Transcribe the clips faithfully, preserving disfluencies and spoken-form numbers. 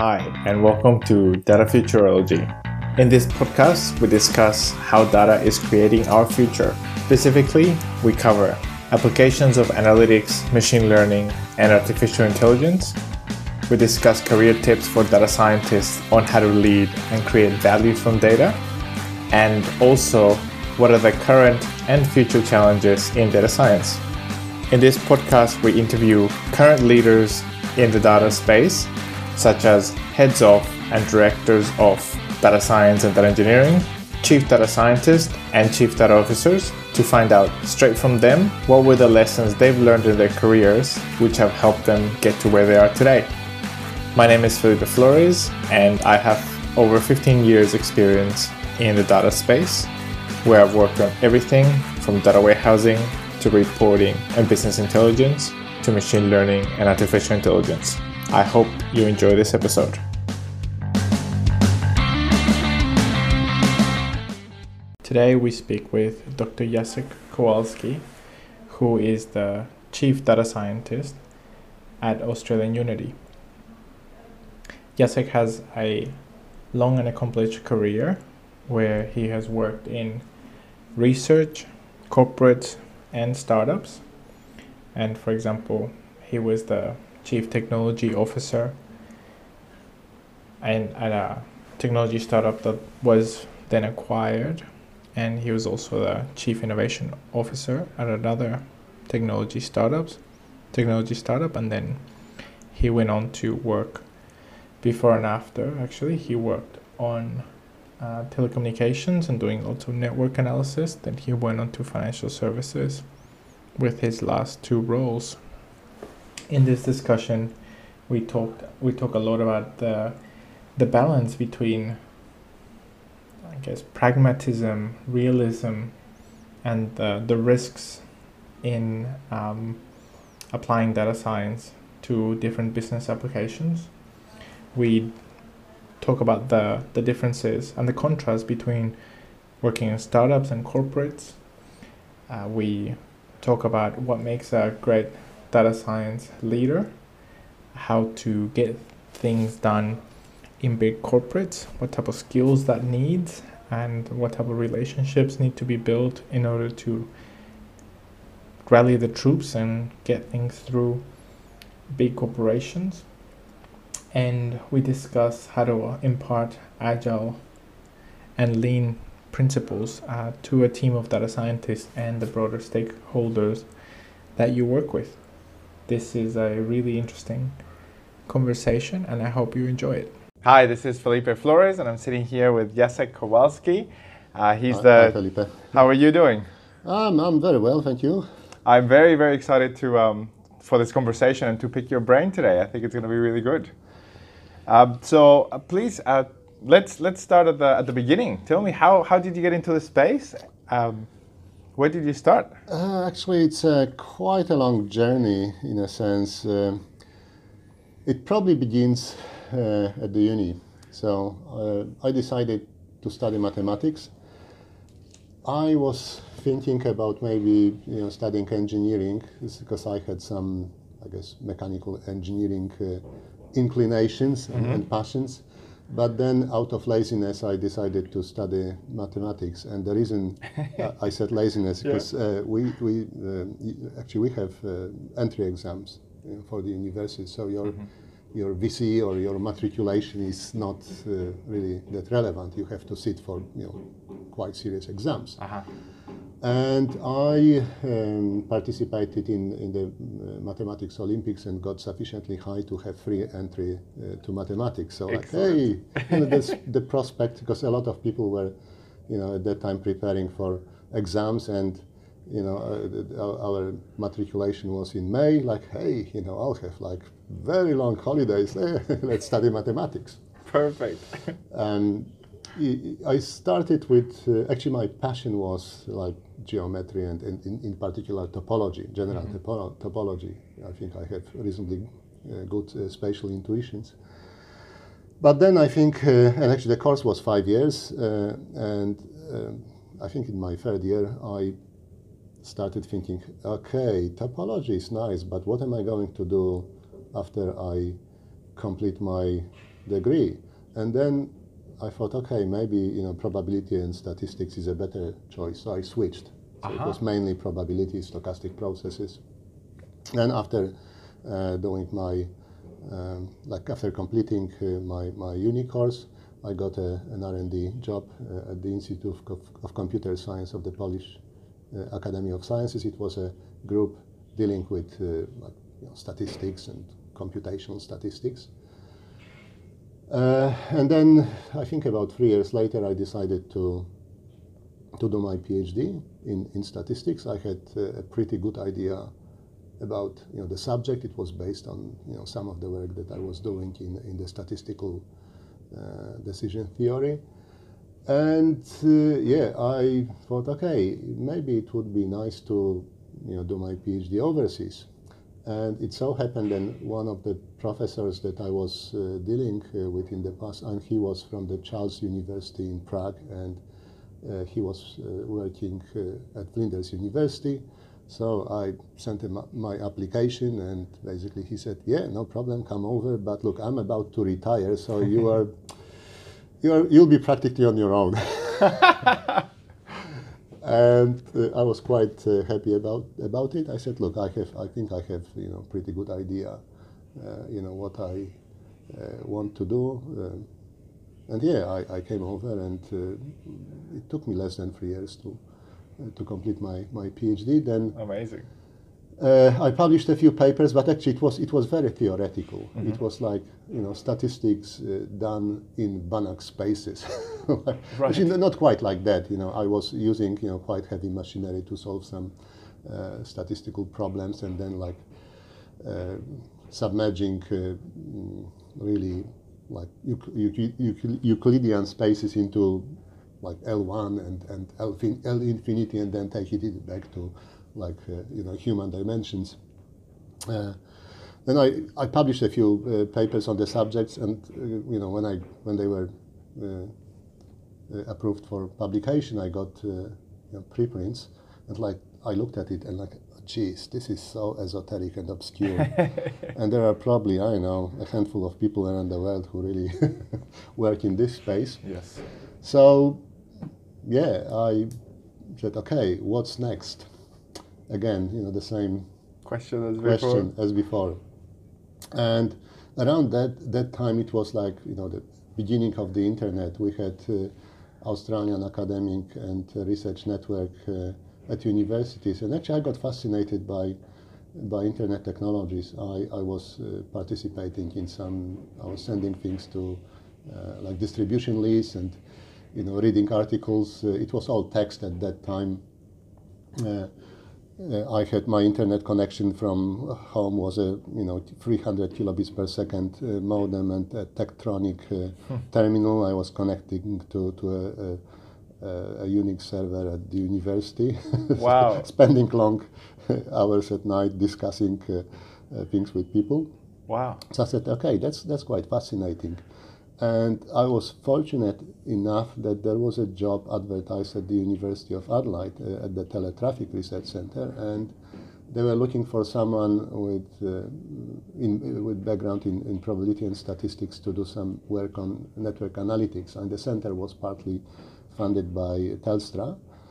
Hi, and welcome to Data Futurology. In this podcast, we discuss how data is creating our future. Specifically, we cover applications of analytics, machine learning, and artificial intelligence. We discuss career tips for data scientists on how to lead and create value from data. And also, what are the current and future challenges in data science? In this podcast, we interview current leaders in the data space, such as heads of and directors of data science and data engineering, chief data scientists, and chief data officers, to find out straight from them what were the lessons they've learned in their careers which have helped them get to where they are today. My name is Felipe Flores, and I have over fifteen years experience in the data space, where I've worked on everything from data warehousing to reporting and business intelligence to machine learning and artificial intelligence. I hope you enjoy this episode. Today we speak with Doctor Jacek Kowalski, who is the Chief Data Scientist at Australian Unity. Jacek has a long and accomplished career where he has worked in research, corporates, and startups. And for example, he was the Chief Technology Officer and at a technology startup that was then acquired. And he was also the Chief Innovation Officer at another technology startups, technology startup. And then he went on to work before and after. Actually, he worked on uh, telecommunications and doing lots of network analysis. Then he went on to financial services with his last two roles. In this discussion, we talked we talk a lot about the the balance between, I guess, pragmatism, realism, and the the risks in um, applying data science to different business applications. We talk about the the differences and the contrast between working in startups and corporates. Uh, we talk about what makes a great data science leader, how to get things done in big corporates, what type of skills that needs, and what type of relationships need to be built in order to rally the troops and get things through big corporations. And we discuss how to impart agile and lean principles uh, to a team of data scientists and the broader stakeholders that you work with. This is a really interesting conversation, and I hope you enjoy it. Hi, this is Felipe Flores, and I'm sitting here with Jacek Kowalski. Uh, he's hi, the. Hi, Felipe. How are you doing? Um, I'm very well, thank you. I'm very, very excited to um, for this conversation and to pick your brain today. I think it's going to be really good. Um, so uh, please, uh, let's let's start at the at the beginning. Tell me how how did you get into the space? Um, Where did you start? Uh, actually, it's uh, quite a long journey, in a sense. Uh, it probably begins uh, at the uni. So uh, I decided to study mathematics. I was thinking about maybe you know studying engineering, because I had some, I guess, mechanical engineering uh, inclinations mm-hmm. and, and passions. But then, out of laziness, I decided to study mathematics. And the reason I said laziness because yeah. uh, we, we uh, actually we have uh, entry exams you know, for the university. So your mm-hmm. your V C E or your matriculation is not uh, really that relevant. You have to sit for you know quite serious exams. Uh-huh. And I um, participated in, in the uh, Mathematics Olympics and got sufficiently high to have free entry uh, to mathematics. So Excellent. Like, hey, you know, this, the prospect, because a lot of people were, you know, at that time preparing for exams, and you know, uh, our, our matriculation was in May. Like, hey, you know, I'll have like very long holidays. Let's study mathematics. Perfect. Um, I started with, uh, actually my passion was like geometry and, and in, in particular topology, general mm-hmm. topo- topology. I think I have reasonably uh, good uh, spatial intuitions. But then I think, uh, and actually the course was five years, uh, and um, I think in my third year I started thinking, okay, topology is nice, but what am I going to do after I complete my degree. And then I thought, okay, maybe you know probability and statistics is a better choice. So I switched. So uh-huh. It was mainly probability, stochastic processes. And after uh, doing my um, like after completing uh, my my uni course, I got a, an R and D job uh, at the Institute of, of Computer Science of the Polish uh, Academy of Sciences. It was a group dealing with uh, like, you know, statistics and computational statistics. Uh, and then I think about three years later, I decided to to do my PhD in, in statistics. I had uh, a pretty good idea about you know the subject. It was based on you know some of the work that I was doing in in the statistical uh, decision theory. And uh, yeah, I thought, okay, maybe it would be nice to you know do my PhD overseas. And it so happened that one of the professors that I was uh, dealing uh, with in the past, and he was from the Charles University in Prague, and uh, he was uh, working uh, at Flinders University. So I sent him my application, and basically he said, yeah, no problem, come over, but look, I'm about to retire, so you are, you are, you'll be practically on your own. And uh, I was quite uh, happy about about it. I said, "Look, I have. I think I have, you know, pretty good idea, uh, you know, what I uh, want to do." Uh, and yeah, I, I came over, and uh, it took me less than three years to uh, to complete my my PhD. Then amazing. Uh, I published a few papers, but actually it was it was very theoretical. Mm-hmm. It was like you know statistics uh, done in Banach spaces, right. Actually, not quite like that. You know, I was using you know quite heavy machinery to solve some uh, statistical problems, and then like uh, submerging uh, really like Euclidean spaces into like L one and and L, fin L infinity, and then taking it back to like uh, you know human dimensions. Uh, then I, I published a few uh, papers on the subjects, and uh, you know when I when they were uh, uh, approved for publication, I got uh, you know, preprints, and like I looked at it and like, geez, this is so esoteric and obscure, and there are probably I know a handful of people around the world who really work in this space. Yes. So yeah, I said, okay, what's next? Again, you know, the same question as question before. as before. And around that that time, it was like, you know, the beginning of the internet. We had uh, Australian academic and uh, research network uh, at universities. And actually, I got fascinated by, by internet technologies. I, I was uh, participating in some, I was sending things to, uh, like, distribution lists and, you know, reading articles. Uh, it was all text at that time. Uh, Uh, I had my internet connection from home was a you know three hundred kilobits per second uh, modem and a Tektronic uh, hmm. terminal. I was connecting to to a, a, a Unix server at the university. Wow! Spending long hours at night discussing uh, uh, things with people. Wow! So I said, okay, that's that's quite fascinating, and I was fortunate enough that there was a job advertised at the University of Adelaide uh, at the Teletraffic Research Centre, and they were looking for someone with uh, in, with background in, in probability and statistics to do some work on network analytics, and the centre was partly funded by Telstra.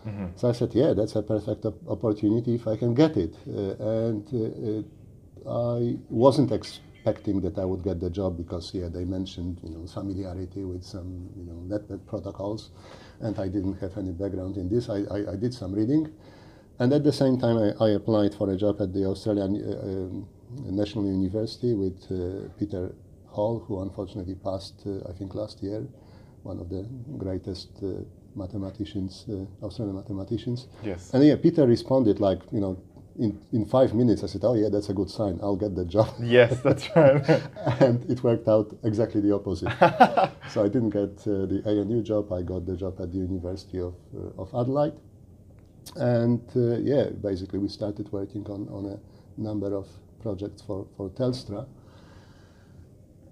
Mm-hmm. So I said, yeah, that's a perfect op opportunity if I can get it, uh, and uh, uh, I wasn't expecting that I would get the job because yeah they mentioned you know familiarity with some you know network protocols, and I didn't have any background in this. I, I, I did some reading, and at the same time I, I applied for a job at the Australian uh, uh, National University with uh, Peter Hall, who unfortunately passed uh, I think last year, one of the greatest uh, mathematicians, uh, Australian mathematicians. Yes. And yeah, Peter responded like you know. In, in five minutes, I said, oh yeah, that's a good sign, I'll get the job. Yes, that's right. And it worked out exactly the opposite. So I didn't get uh, the A N U job, I got the job at the University of, uh, of Adelaide. And uh, yeah, basically we started working on, on a number of projects for, for Telstra.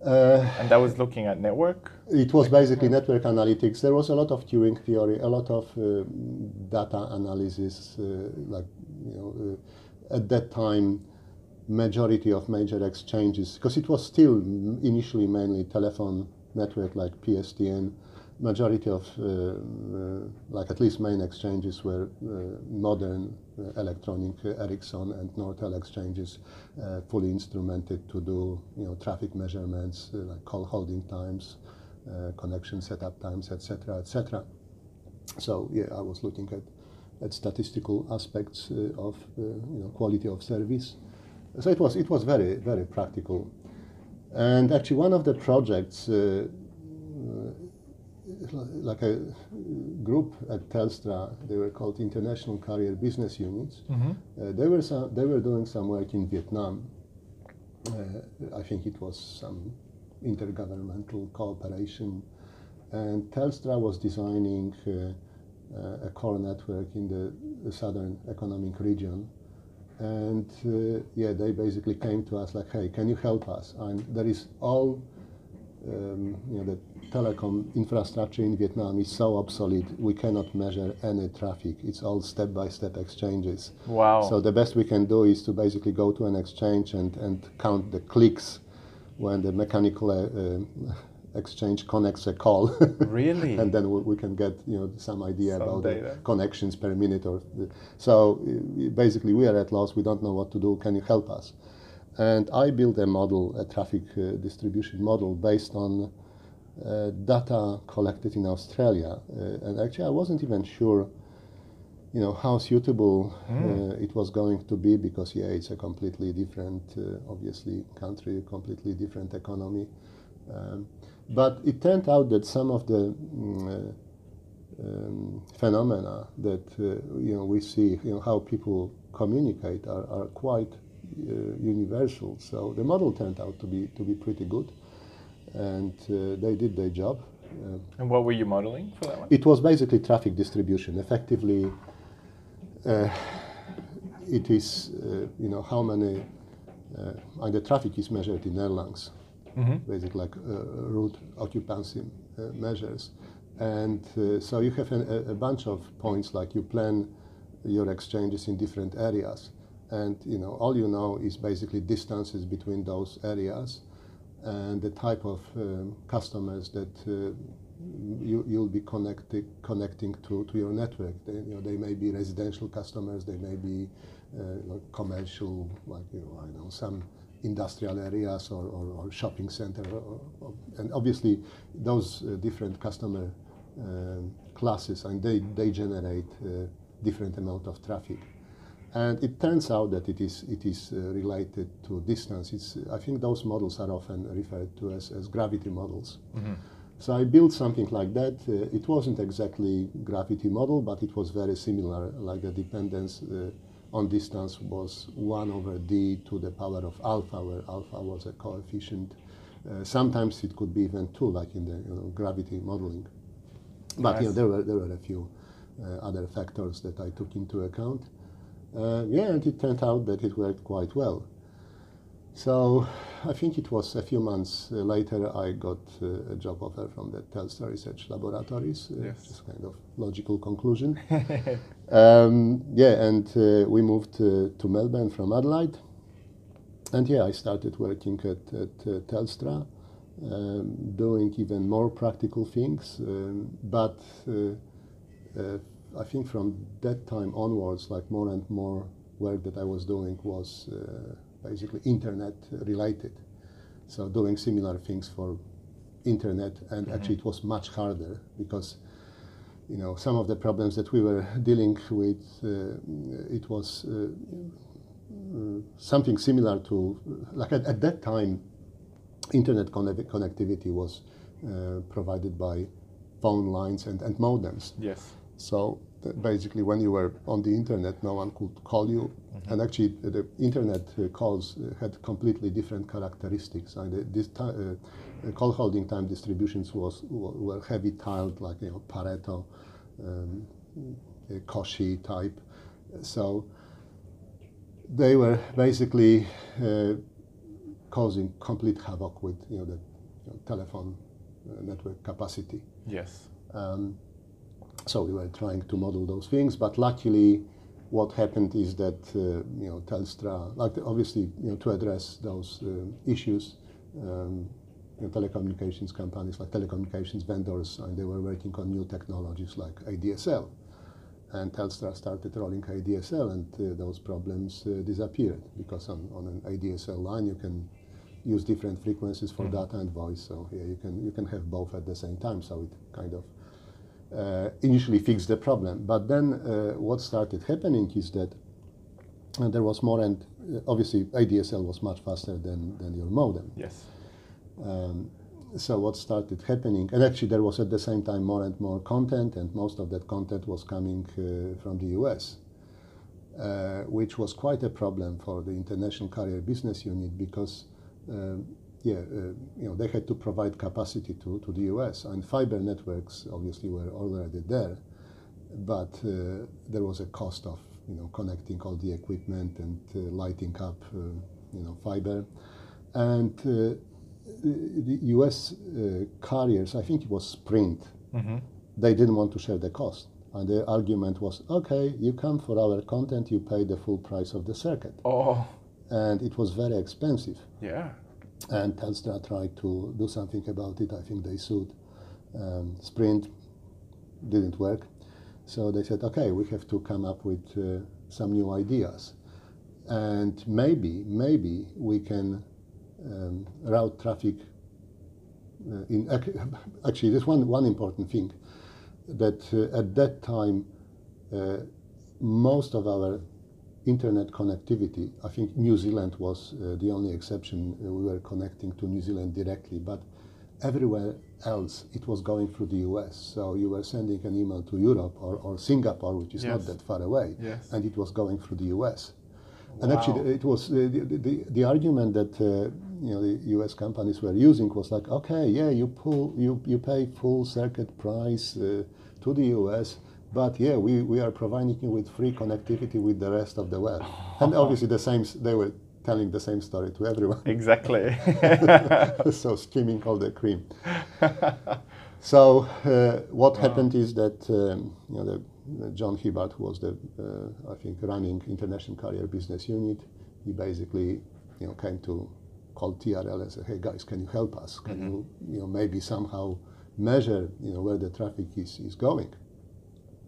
Uh, and that was looking at network? It was basically network analytics. There was a lot of Turing theory, a lot of uh, data analysis, uh, like, you know, uh, at that time, majority of major exchanges, because it was still initially mainly telephone network like P S T N, majority of, uh, uh, like at least main exchanges were uh, modern uh, electronic uh, Ericsson and Nortel exchanges, uh, fully instrumented to do, you know, traffic measurements, uh, like call holding times, uh, connection setup times, et cetera, et cetera. So yeah, I was looking at, at statistical aspects uh, of, uh, you know, quality of service. So it was it was very very practical, and actually one of the projects. Uh, like a group at Telstra, they were called International Carrier Business Units. Mm-hmm. uh, they were some, they were doing some work in Vietnam. Uh, I think it was some intergovernmental cooperation, and Telstra was designing uh, uh, a core network in the, the Southern Economic Region, and uh, yeah, they basically came to us like, "Hey, can you help us?" And there is all. Um, you know, the telecom infrastructure in Vietnam is so obsolete, we cannot measure any traffic. It's all step-by-step exchanges. Wow. So the best we can do is to basically go to an exchange and, and count the clicks when the mechanical uh, uh, exchange connects a call. Really? And then we, we can get, you know, some idea some about the connections per minute. Or the, so basically we are at loss, we don't know what to do, can you help us? And I built a model, a traffic uh, distribution model based on uh, data collected in Australia. Uh, and actually I wasn't even sure, you know, how suitable mm. uh, it was going to be, because yeah, it's a completely different, uh, obviously, country, completely different economy. Um, but it turned out that some of the mm, uh, um, phenomena that, uh, you know, we see, you know, how people communicate are, are quite Uh, universal. So the model turned out to be to be pretty good, and uh, they did their job. Uh, and what were you modeling for that one? It was basically traffic distribution. Effectively, uh, it is uh, you know, how many uh, and the traffic is measured in Erlangs, mm-hmm. basically like uh, route occupancy uh, measures, and uh, so you have an, a bunch of points, like you plan your exchanges in different areas. And you know, all you know is basically distances between those areas, and the type of um, customers that uh, you, you'll be connecting connecting to to your network. They, you know, they may be residential customers, they may be uh, like commercial, like you know, I know some industrial areas or, or, or shopping center, or, or, and obviously those uh, different customer uh, classes, and they they generate uh, different amount of traffic. And it turns out that it is it is uh, related to distance. It's, I think those models are often referred to as, as gravity models. Mm-hmm. So I built something like that. Uh, it wasn't exactly gravity model, but it was very similar. Like the dependence uh, on distance was one over d to the power of alpha, where alpha was a coefficient. Uh, sometimes it could be even two, like in the you know, gravity modeling. But nice. You know, there were there were a few uh, other factors that I took into account. Uh, yeah, and it turned out that it worked quite well. So I think it was a few months uh, later I got uh, a job offer from the Telstra Research Laboratories. Uh, yes. Just kind of logical conclusion. um, yeah, and uh, we moved uh, to Melbourne from Adelaide. And yeah, I started working at, at uh, Telstra, um, doing even more practical things, um, but uh, uh, I think from that time onwards, like more and more work that I was doing was uh, basically internet related. So doing similar things for internet, and mm-hmm. actually it was much harder, because you know, some of the problems that we were dealing with, uh, it was uh, uh, something similar to, like at, at that time, internet connect connectivity was uh, provided by phone lines and, and modems. Yes. So basically, when you were on the internet, no one could call you. Mm-hmm. And actually, the internet calls had completely different characteristics. And this uh, call holding time distributions was were heavy tiled, like you know, Pareto, um, Cauchy type. So they were basically uh, causing complete havoc with you know the you know, telephone network capacity. Yes. Um, So we were trying to model those things, but luckily what happened is that uh, you know Telstra, like obviously you know to address those uh, issues, um, you know, telecommunications companies like telecommunications vendors, and they were working on new technologies like A D S L, and Telstra started rolling A D S L, and uh, those problems uh, disappeared, because on, on an A D S L line you can use different frequencies for mm-hmm. data and voice, so yeah, you can you can have both at the same time. So it kind of uh, initially fixed the problem, but then uh, what started happening is that uh, there was more, and uh, obviously A D S L was much faster than than your modem. Yes. Um, so what started happening, and actually there was at the same time more and more content, and most of that content was coming uh, from the U S. Uh, which was quite a problem for the international carrier business unit, because Uh, yeah, uh, you know, they had to provide capacity to, to the U S, and fiber networks obviously were already there, but uh, there was a cost of you know connecting all the equipment and uh, lighting up uh, you know fiber, and uh, the U S uh, carriers, I think it was Sprint, mm-hmm. they didn't want to share the cost. And their argument was, okay, you come for our content, you pay the full price of the circuit. Oh. And it was very expensive. Yeah. And Telstra tried to do something about it. I think they sued um, Sprint. Didn't work. So they said, okay, we have to come up with uh, some new ideas. And maybe, maybe we can um, route traffic uh, in... Actually, there's one, one important thing, that uh, at that time, uh, most of our internet connectivity, I think New Zealand was uh, the only exception. We were connecting to New Zealand directly, but everywhere else it was going through the U S. So you were sending an email to Europe or, or Singapore, which is yes. not that far away, yes. and it was going through the U S. Wow. And actually it was the, the, the, the argument that uh, you know, the U S companies were using was like, okay, yeah, you, pull, you, you pay full circuit price uh, to the U S, but yeah, we, we are providing you with free connectivity with the rest of the world. And obviously the same, they were telling the same story to everyone. Exactly. So skimming all the cream. So uh, what wow. happened is that um, you know, the, uh, John Hibbard, who was the, uh, I think, running international carrier business unit, he basically you know, came to call T R L and said, hey guys, can you help us? Can mm-hmm. you, you know, maybe somehow measure you know, where the traffic is, is going?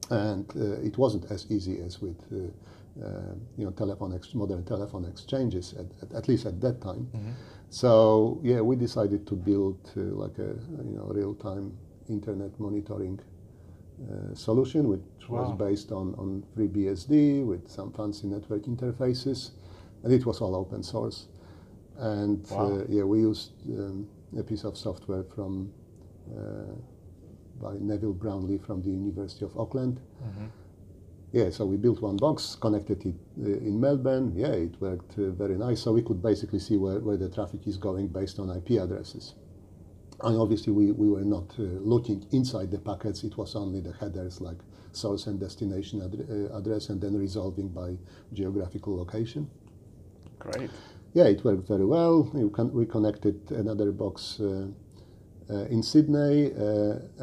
And uh, it wasn't as easy as with uh, uh, you know telephone ex modern telephone exchanges at, at, at least at that time. Mm-hmm. So yeah, we decided to build uh, like a you know real-time internet monitoring uh, solution, which wow. was based on on FreeBSD with some fancy network interfaces, and it was all open source. And wow. uh, yeah, we used um, a piece of software from. Uh, by Neville Brownlee from the University of Auckland. Mm-hmm. Yeah, so we built one box, connected it uh, in Melbourne. Yeah, it worked uh, very nice. So we could basically see where, where the traffic is going based on I P addresses. And obviously we, we were not uh, looking inside the packets. It was only the headers like source and destination ad uh, address, and then resolving by geographical location. Great. Yeah, it worked very well. You can, we connected another box uh, Uh, in Sydney, uh,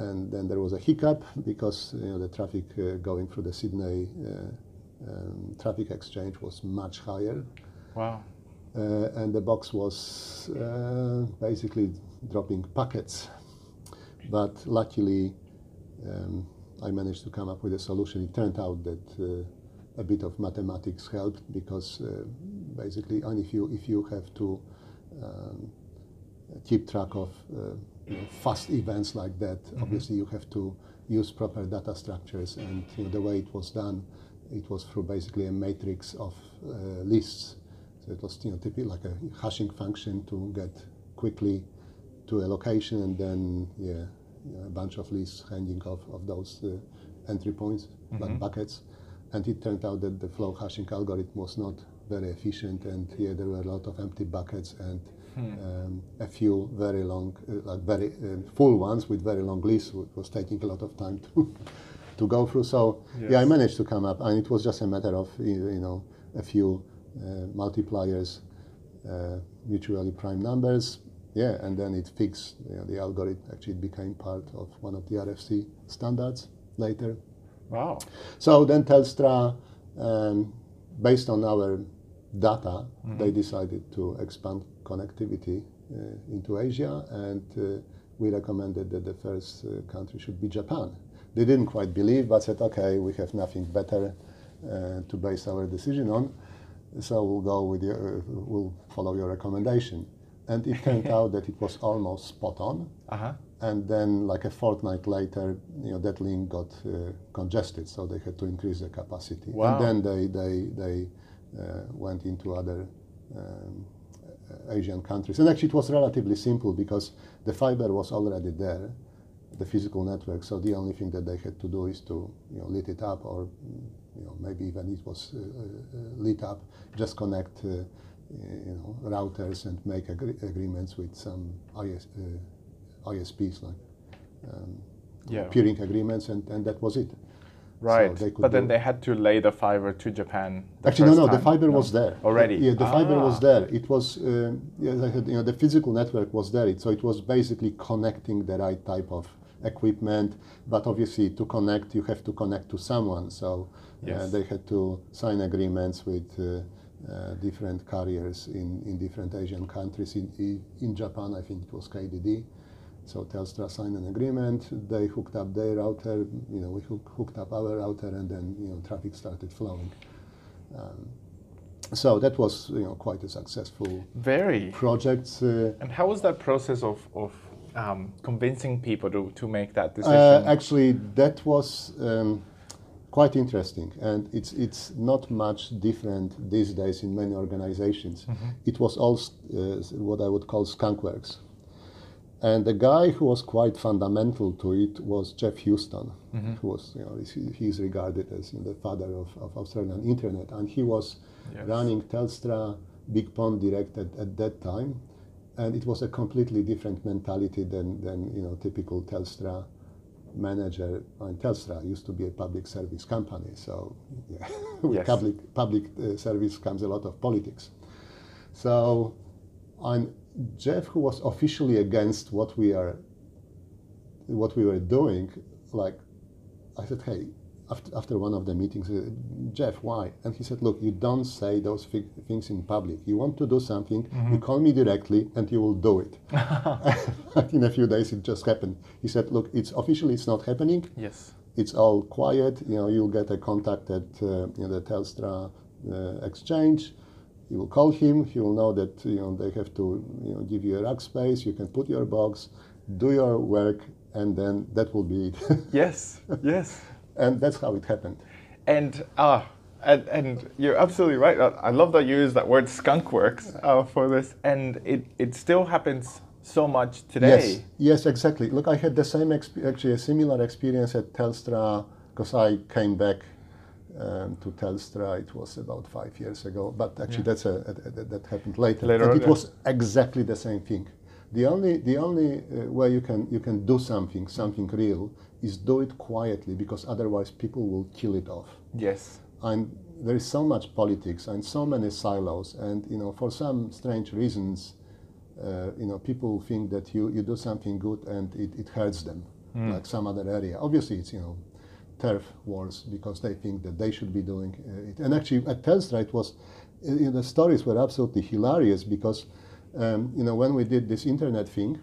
and then there was a hiccup, because you know, the traffic uh, going through the Sydney uh, um, traffic exchange was much higher. Wow. Uh, and the box was uh, basically dropping packets. But luckily, um, I managed to come up with a solution. It turned out that uh, a bit of mathematics helped, because uh, basically, and if you, if you have to um, keep track of uh, You know, fast events like that, mm-hmm. obviously you have to use proper data structures, and you know, the way it was done, it was through basically a matrix of uh, lists. So it was you know, typically like a hashing function to get quickly to a location, and then yeah, you know, a bunch of lists hanging off of those uh, entry points, mm-hmm. like buckets. And it turned out that the flow hashing algorithm was not very efficient, and yeah, there were a lot of empty buckets, and Hmm. Um, a few very long, uh, like very uh, full ones with very long lists, which was taking a lot of time to to go through. So yes. yeah, I managed to come up, and it was just a matter of you know a few uh, multipliers, uh, mutually prime numbers. Yeah, and then it fixed you know, the algorithm. Actually, it became part of one of the R F C standards later. Wow. So then Telstra um, based on our data, mm-hmm. they decided to expand connectivity uh, into Asia, and uh, we recommended that the first uh, country should be Japan. They didn't quite believe, but said, okay, we have nothing better uh, to base our decision on, so we'll go with your, uh, we'll follow your recommendation. And it turned out that it was almost spot on. Uh-huh. And then, like a fortnight later, you know, that link got uh, congested, so they had to increase the capacity. Wow. And then they they they uh, went into other um, Asian countries. And actually, it was relatively simple because the fiber was already there, the physical network. So the only thing that they had to do is to, you know, lit it up, or, you know, maybe even it was uh, uh, lit up. Just connect, uh, you know, routers and make agree agreements with some I S, uh, I S Ps, like um, yeah. peering agreements, and, and that was it. Right, so but then they had to lay the fiber to Japan. Actually, no, no, time. the fiber no. was there already. Yeah, the ah. fiber was there. It was, uh, as I said, you know, the physical network was there. It, so it was basically connecting the right type of equipment. But obviously, to connect, you have to connect to someone. So uh, yes. they had to sign agreements with uh, uh, different carriers in, in different Asian countries. In, in Japan, I think it was K D D. So Telstra signed an agreement, they hooked up their router, you know, we hook, hooked up our router, and then, you know, traffic started flowing. Um, so that was, you know, quite a successful Very. project. Uh, and how was that process of, of um, convincing people to, to make that decision? Uh, actually, that was um, quite interesting, and it's, it's not much different these days in many organizations. Mm-hmm. It was all uh, what I would call skunkworks. And the guy who was quite fundamental to it was Jeff Houston, mm-hmm. who was, you know, he is regarded as, you know, the father of, of Australian internet, and he was yes. running Telstra Big Pond Direct at, at that time, and it was a completely different mentality than, than you know, typical Telstra manager. And Telstra used to be a public service company, so yeah. with yes. public public uh, service comes a lot of politics. So, I'm. Jeff, who was officially against what we are, what we were doing, like, I said, hey, after, after one of the meetings, Jeff, why? And he said, look, you don't say those things in public. You want to do something, mm-hmm. you call me directly, and you will do it. In a few days, it just happened. He said, look, it's officially, it's not happening. Yes. It's all quiet. You know, you'll get a contact at uh, you know, the Telstra uh, exchange. You will call him, he will know that, you know, they have to, you know, give you a rack space, you can put your box, do your work, and then that will be it. Yes, yes. And that's how it happened. And, uh, and, and you're absolutely right. I love that you use that word skunk works uh, for this, and it, it still happens so much today. Yes, yes, exactly. Look, I had the same, actually a similar experience at Telstra, because I came back Um, to Telstra, it was about five years ago, but actually yeah. that's a, a, a, that happened later. later and it was exactly the same thing. The only the only uh, way you can you can do something something real is do it quietly, because otherwise people will kill it off. Yes. And there is so much politics and so many silos, and you know, for some strange reasons, uh, you know, people think that you you do something good and it, it hurts them, mm. like some other area. Obviously, it's, you know, turf wars, because they think that they should be doing uh, it. And actually at Telstra it was, you know, the stories were absolutely hilarious, because um, you know, when we did this internet thing,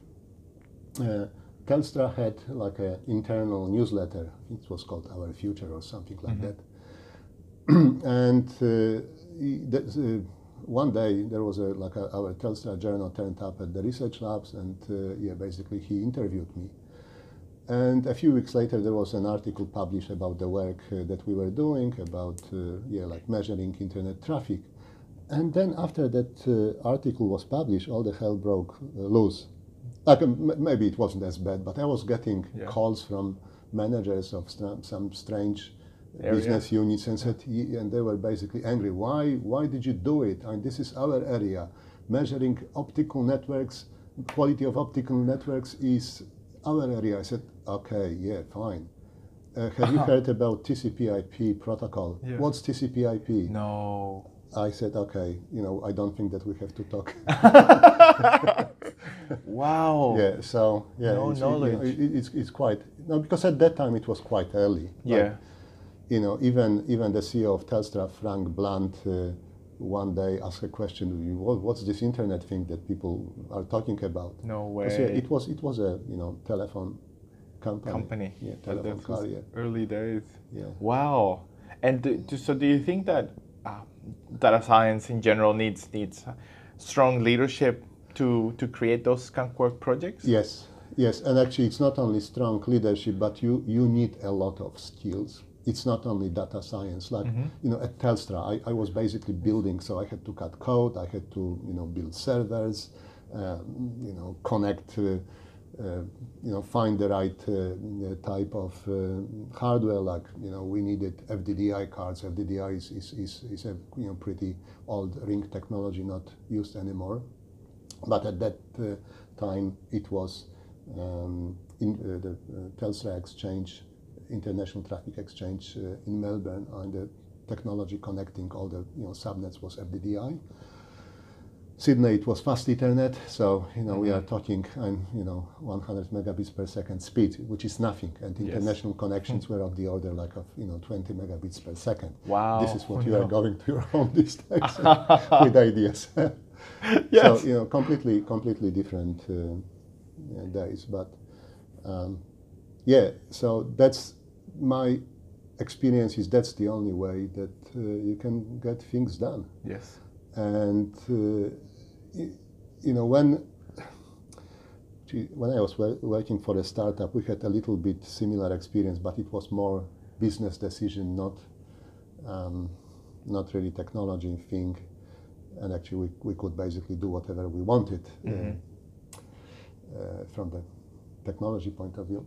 uh, Telstra had like an internal newsletter, I think it was called Our Future or something like mm-hmm. that. And uh, the, uh, one day there was a, like a, our Telstra journal turned up at the research labs, and uh, yeah, basically he interviewed me. And a few weeks later, there was an article published about the work uh, that we were doing, about uh, yeah, like measuring internet traffic. And then after that uh, article was published, all the hell broke uh, loose. Like, um, maybe it wasn't as bad, but I was getting yeah. calls from managers of st some strange area. business units, and said, and they were basically angry. Why? Why did you do it? And this is our area. Measuring optical networks, quality of optical networks is our area. I said, okay, yeah, fine. Uh, have uh-huh. you heard about T C P I P protocol? Yeah. What's T C P I P? No. I said, okay, you know, I don't think that we have to talk. Wow. Yeah, so, yeah. No it's, knowledge. It, you know, it, it's, it's quite, no, because at that time it was quite early. Yeah. Like, you know, even even the C E O of Telstra, Frank Blunt, uh, one day asked a question to you: what, what's this internet thing that people are talking about? No way. So, yeah, it was it was a you know telephone company. Company. Yeah, telephone carrier. Early days. Yeah. Wow. And do, do, so, do you think that uh, data science in general needs needs strong leadership to to create those skunk work projects? Yes. Yes, and actually it's not only strong leadership, but you, you need a lot of skills. It's not only data science. Like, mm-hmm. you know, at Telstra, I, I was basically building, so I had to cut code, I had to, you know, build servers, uh, you know, connect, uh, uh, you know, find the right uh, type of uh, hardware. Like, you know, we needed F D D I cards. F D D I is, is, is, is a, you know, pretty old ring technology, not used anymore. But at that uh, time, it was... Um, in uh, the uh, Telstra Exchange, International Traffic Exchange uh, in Melbourne, and the technology connecting all the you know subnets was F D D I. Sydney, it was fast Ethernet, so you know mm-hmm. we are talking um, you know one hundred megabits per second speed, which is nothing, and international yes. connections were of the order like of you know twenty megabits per second. Wow! This is what oh, you no. are going to your home these days with ideas. Yes. So you know completely, completely different. Uh, days, but um, yeah, so that's my experience is that's the only way that uh, you can get things done. Yes. And uh, you, you know when when I was working for a startup, we had a little bit similar experience, but it was more business decision, not um, not really technology thing, and actually we, we could basically do whatever we wanted. Mm-hmm. uh, Uh, from the technology point of view.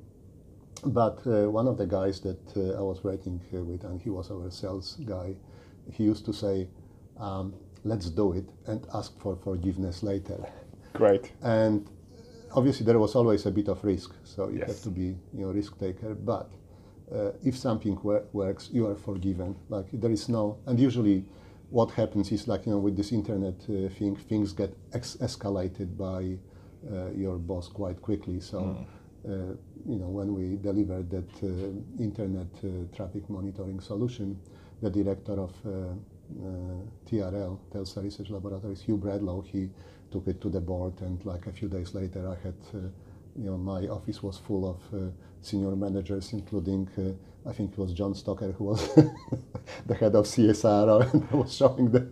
But uh, one of the guys that uh, I was working uh, with, and he was our sales guy, he used to say, um, let's do it and ask for forgiveness later. Great. And obviously there was always a bit of risk, so you yes. have to be you know, risk taker, but uh, if something wor works, you are forgiven. Like there is no, and usually what happens is like, you know, with this internet uh, thing, things get ex escalated by Uh, your boss quite quickly. So, mm. uh, you know, when we delivered that uh, internet uh, traffic monitoring solution, the director of uh, uh, T R L, Telstra Research Laboratories, Hugh Bradlow, he took it to the board, and like a few days later, I had, uh, you know, my office was full of uh, senior managers, including, uh, I think it was John Stocker, who was the head of C S I R, and I was showing them,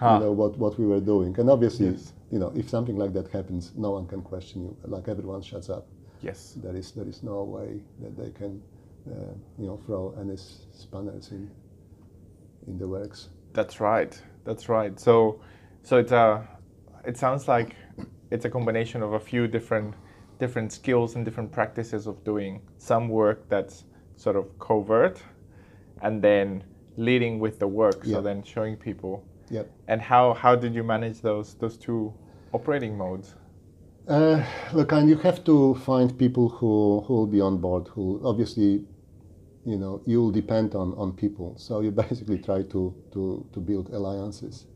huh. you know, what, what we were doing. And obviously, yes. you know, if something like that happens, no one can question you. Like everyone shuts up. Yes. There is there is no way that they can, uh, you know, throw any spanners in, in the works. That's right. That's right. So, so it's a, it sounds like it's a combination of a few different, different skills and different practices of doing some work that's sort of covert, and then leading with the work. Yeah. So then showing people. Yep. And how, how did you manage those those two operating modes? Uh, look, and you have to find people who who will be on board. Who obviously, you know, you will depend on on people. So you basically try to to to build alliances,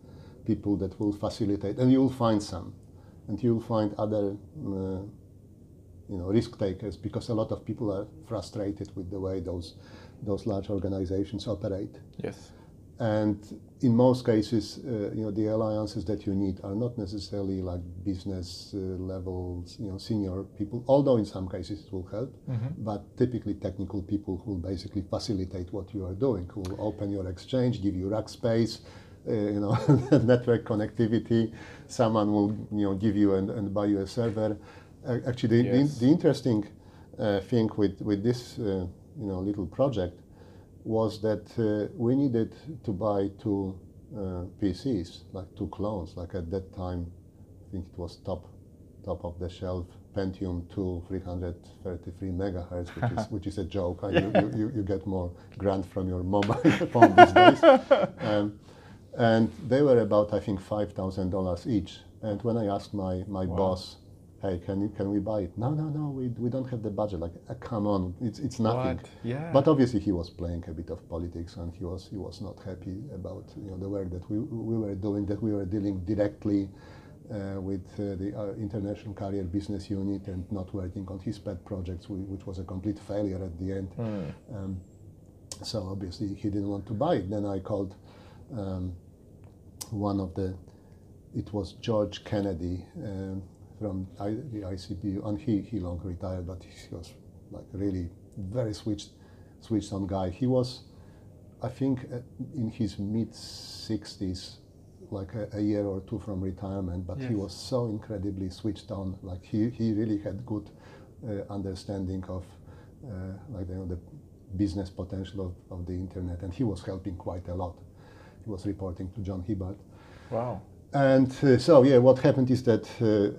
people that will facilitate, and you will find some, and you will find other, uh, you know, risk takers, because a lot of people are frustrated with the way those those large organizations operate. Yes. And in most cases, uh, you know, the alliances that you need are not necessarily like business uh, levels, you know, senior people, although in some cases it will help, mm-hmm. but typically technical people who basically facilitate what you are doing, who will open your exchange, give you rack space, uh, you know, network connectivity, someone will, you know, give you and, and buy you a server. Uh, actually, the, yes. the, the interesting uh, thing with, with this, uh, you know, little project was that uh, we needed to buy two uh, P Cs, like two clones. Like at that time, I think it was top, top of the shelf Pentium two, three hundred thirty-three megahertz, which is which is a joke. Yeah. you, you you get more grant from your mobile phone these days. Um, and they were about, I think, five thousand dollars each. And when I asked my my wow. boss, hey, can you, can we buy it? No, no, no, we, we don't have the budget. Like, uh, come on, it's it's nothing. Yeah. But obviously he was playing a bit of politics, and he was he was not happy about you know the work that we we were doing, that we were dealing directly uh, with uh, the uh, international carrier business unit and not working on his pet projects, which was a complete failure at the end. Mm. Um, So obviously he didn't want to buy it. Then I called um, one of the, it was George Kennedy um, from I, the I C P U, and he, he long retired, but he was like really very switched, switched on guy. He was, I think, uh, in his mid sixties, like a, a year or two from retirement, but yes. He was so incredibly switched on. Like he, he really had good uh, understanding of uh, like you know, the business potential of, of the internet, and he was helping quite a lot. He was reporting to John Hibbard. Wow. And uh, so yeah, what happened is that uh,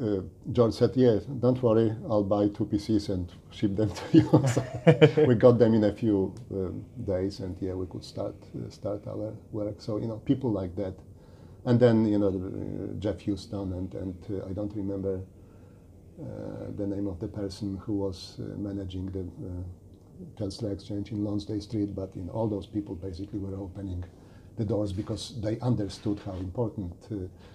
Uh, George said, yeah, don't worry, I'll buy two P Cs and ship them to you. So we got them in a few um, days, and yeah, we could start uh, start our work. So, you know, people like that. And then, you know, uh, Jeff Houston, and, and uh, I don't remember uh, the name of the person who was uh, managing the uh, Telstra Exchange in Lonsdale Street, but you know, all those people basically were opening the doors because they understood how important uh,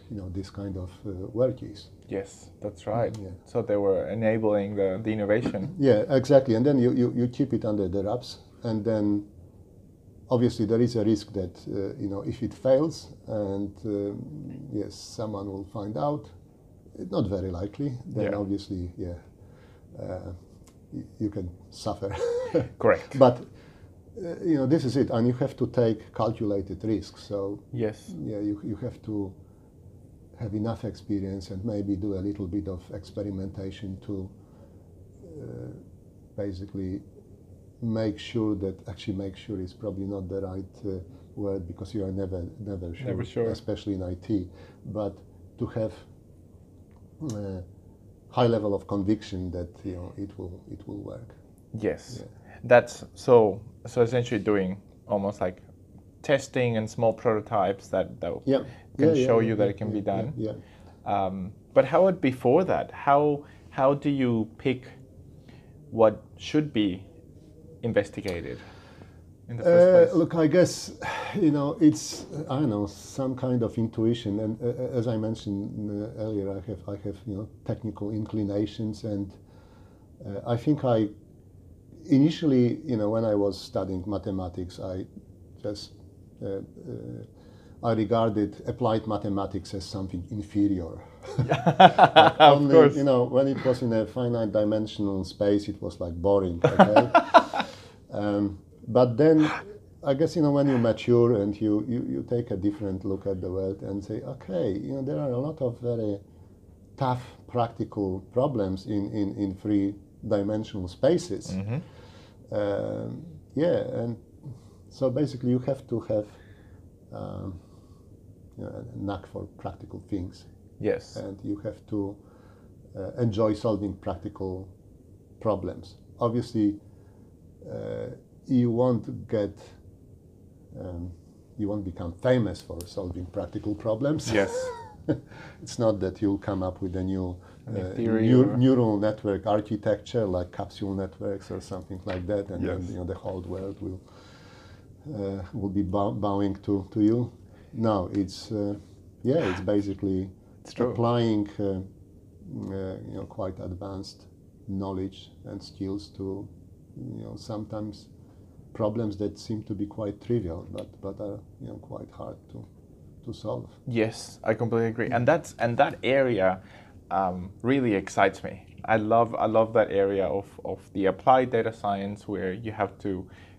you know, this kind of uh, work is. Yes, that's right. Yeah. So they were enabling the, the innovation. Yeah, exactly. And then you, you, you keep it under the wraps, and then obviously there is a risk that uh, you know, if it fails and um, yes, someone will find out, not very likely, then yeah. obviously yeah, uh, y you can suffer. Correct. But Uh, you know, this is it, and you have to take calculated risks. So yes, yeah, you you have to have enough experience and maybe do a little bit of experimentation to uh, basically make sure that actually make sure is probably not the right uh, word, because you are never never sure, never sure, especially in I T. But to have a uh, high level of conviction that you know it will it will work. Yes. Yeah. That's so. So essentially, doing almost like testing and small prototypes that, that yeah. can yeah, show yeah, you yeah, that yeah, it can yeah, be done. Yeah, yeah. Um, but how about before that? How how do you pick what should be investigated in the first uh, place? Look, I guess you know it's I don't know some kind of intuition, and uh, as I mentioned earlier, I have I have you know technical inclinations, and uh, I think I. Initially, you know, when I was studying mathematics, I just uh, uh, I regarded applied mathematics as something inferior. Like only, of course. You know, when it was in a finite dimensional space, it was like boring. Okay? um, but then, I guess you know, when you mature and you, you you take a different look at the world and say, okay, you know, there are a lot of very tough practical problems in in in free dimensional spaces. Mm-hmm. um, yeah, and so basically you have to have um, you know, a knack for practical things. Yes. And you have to uh, enjoy solving practical problems. Obviously, uh, you won't get, um, you won't become famous for solving practical problems. Yes. It's not that you'll come up with a new Uh, neur neural network architecture, like capsule networks or something like that, and yes. then you know, the whole world will uh, will be bow bowing to to you. No, it's uh, yeah, it's basically it's applying uh, uh, you know quite advanced knowledge and skills to you know sometimes problems that seem to be quite trivial, but but are you know quite hard to to solve. Yes, I completely agree, and that's and that area. Um, really excites me. I love I love that area of, of the applied data science, where you have to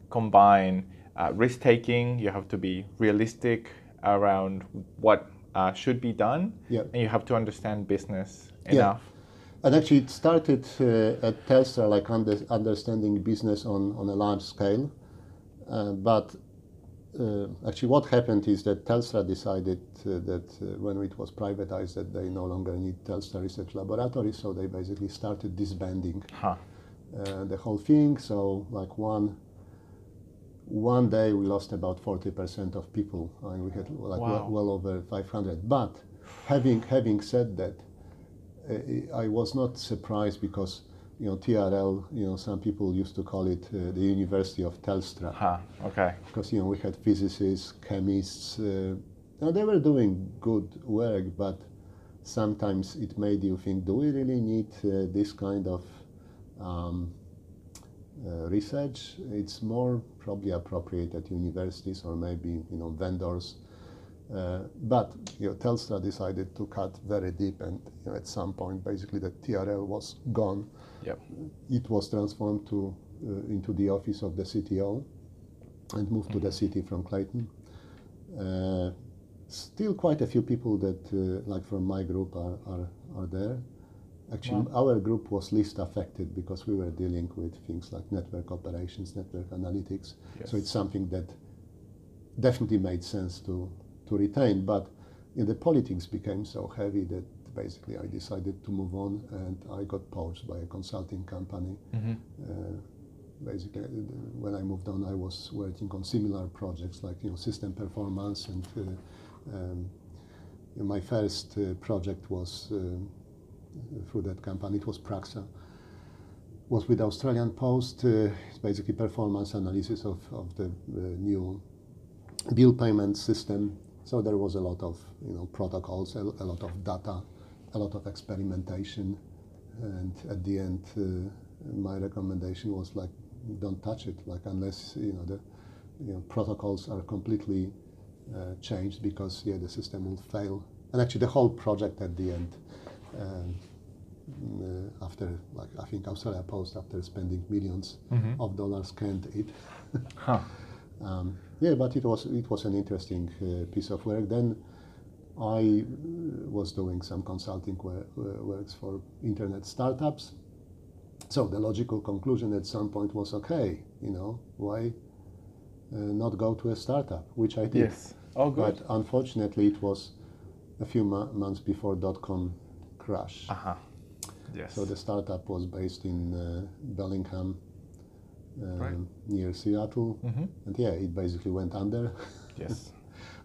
combine uh, risk-taking, you have to be realistic around what uh, should be done, yeah. and you have to understand business enough. Yeah. And actually it started uh, at Telstra, like under, understanding business on, on a large scale, uh, but Uh, actually, what happened is that Telstra decided uh, that uh, when it was privatized, that they no longer need Telstra Research Laboratories, so they basically started disbanding huh. uh, the whole thing. So, like one one day, we lost about forty percent of people, and we had like wow. well, well over five hundred. But having having said that, uh, I was not surprised, because you know, T R L, you know, some people used to call it uh, the University of Telstra. Huh, okay. Because, you know, we had physicists, chemists, uh, you know, they were doing good work, but sometimes it made you think, do we really need uh, this kind of um, uh, research, it's more probably appropriate at universities or maybe, you know, vendors. Uh, but you know, Telstra decided to cut very deep, and you know, at some point, basically, the T R L was gone. Yep. It was transformed to uh, into the office of the C T O, and moved mm-hmm. to the city from Clayton. Uh, still, quite a few people that, uh, like from my group, are are, are there. Actually, wow. Our group was least affected because we were dealing with things like network operations, network analytics. Yes. So it's something that definitely made sense to. to retain, but you know, the politics became so heavy that basically I decided to move on, and I got poached by a consulting company. Mm-hmm. uh, basically, when I moved on, I was working on similar projects like you know system performance, and uh, um, my first uh, project was uh, through that company. It was Praxa. Was with Australian Post. Uh, it's basically performance analysis of of the uh, new bill payment system. So there was a lot of you know protocols, a, a lot of data, a lot of experimentation, and at the end, uh, my recommendation was like, don't touch it, like unless you know the you know, protocols are completely uh, changed, because yeah, the system will fail. And actually, the whole project at the end, uh, uh, after like I think Australia Post, after spending millions mm-hmm. of dollars, canned it. Huh. Um, yeah, but it was it was an interesting uh, piece of work. Then I was doing some consulting wor works for internet startups. So the logical conclusion at some point was, okay, you know, why uh, not go to a startup, which I did. Yes. Oh, good. But unfortunately, it was a few mo months before dot com crash. Uh-huh. Yes. So the startup was based in uh, Bellingham. Um, right. Near Seattle, mm-hmm. and yeah, it basically went under. Yes.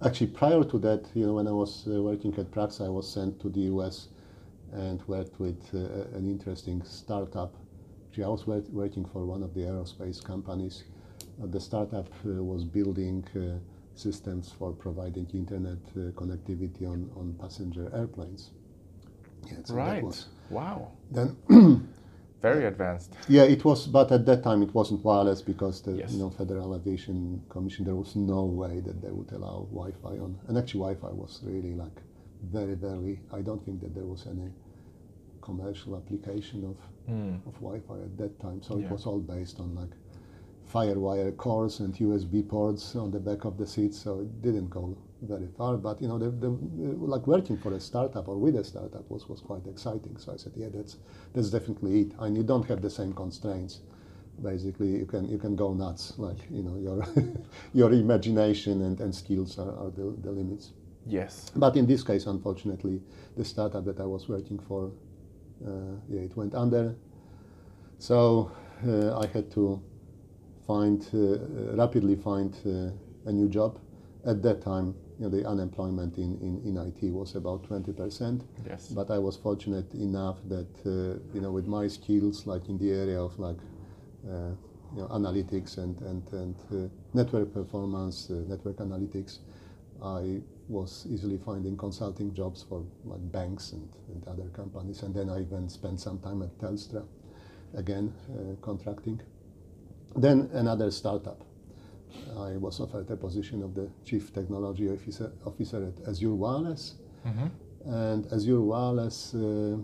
Actually, prior to that, you know, when I was uh, working at Praxa, I was sent to the U S and worked with uh, an interesting startup. Actually, I was work working for one of the aerospace companies. Uh, the startup uh, was building uh, systems for providing internet uh, connectivity on, on passenger airplanes. Yeah, so right. That was, wow. Then. Very advanced. Yeah, it was, but at that time it wasn't wireless, because the yes. you know, Federal Aviation Commission, there was no way that they would allow Wi-Fi on. And actually Wi-Fi was really like very, very, I don't think that there was any commercial application of, mm. of Wi-Fi at that time. So yeah. It was all based on like Firewire cores and U S B ports on the back of the seat. So it didn't go very far, but you know, the, the, like working for a startup or with a startup was, was quite exciting. So I said, yeah, that's that's definitely it. And you don't have the same constraints. Basically, you can you can go nuts. Like you know, your your imagination and, and skills are, are the, the limits. Yes. But in this case, unfortunately, the startup that I was working for, uh, yeah, it went under. So uh, I had to find uh, rapidly find uh, a new job. At that time, you know, the unemployment in, in, in I T was about twenty percent. Yes. But I was fortunate enough that, uh, you know, with my skills, like in the area of like, uh, you know, analytics and, and, and uh, network performance, uh, network analytics, I was easily finding consulting jobs for like banks and, and other companies. And then I even spent some time at Telstra, again, uh, contracting. Then another startup. I was offered a position of the Chief Technology Officer, officer at Azure Wireless. Mm-hmm. And Azure Wireless, uh,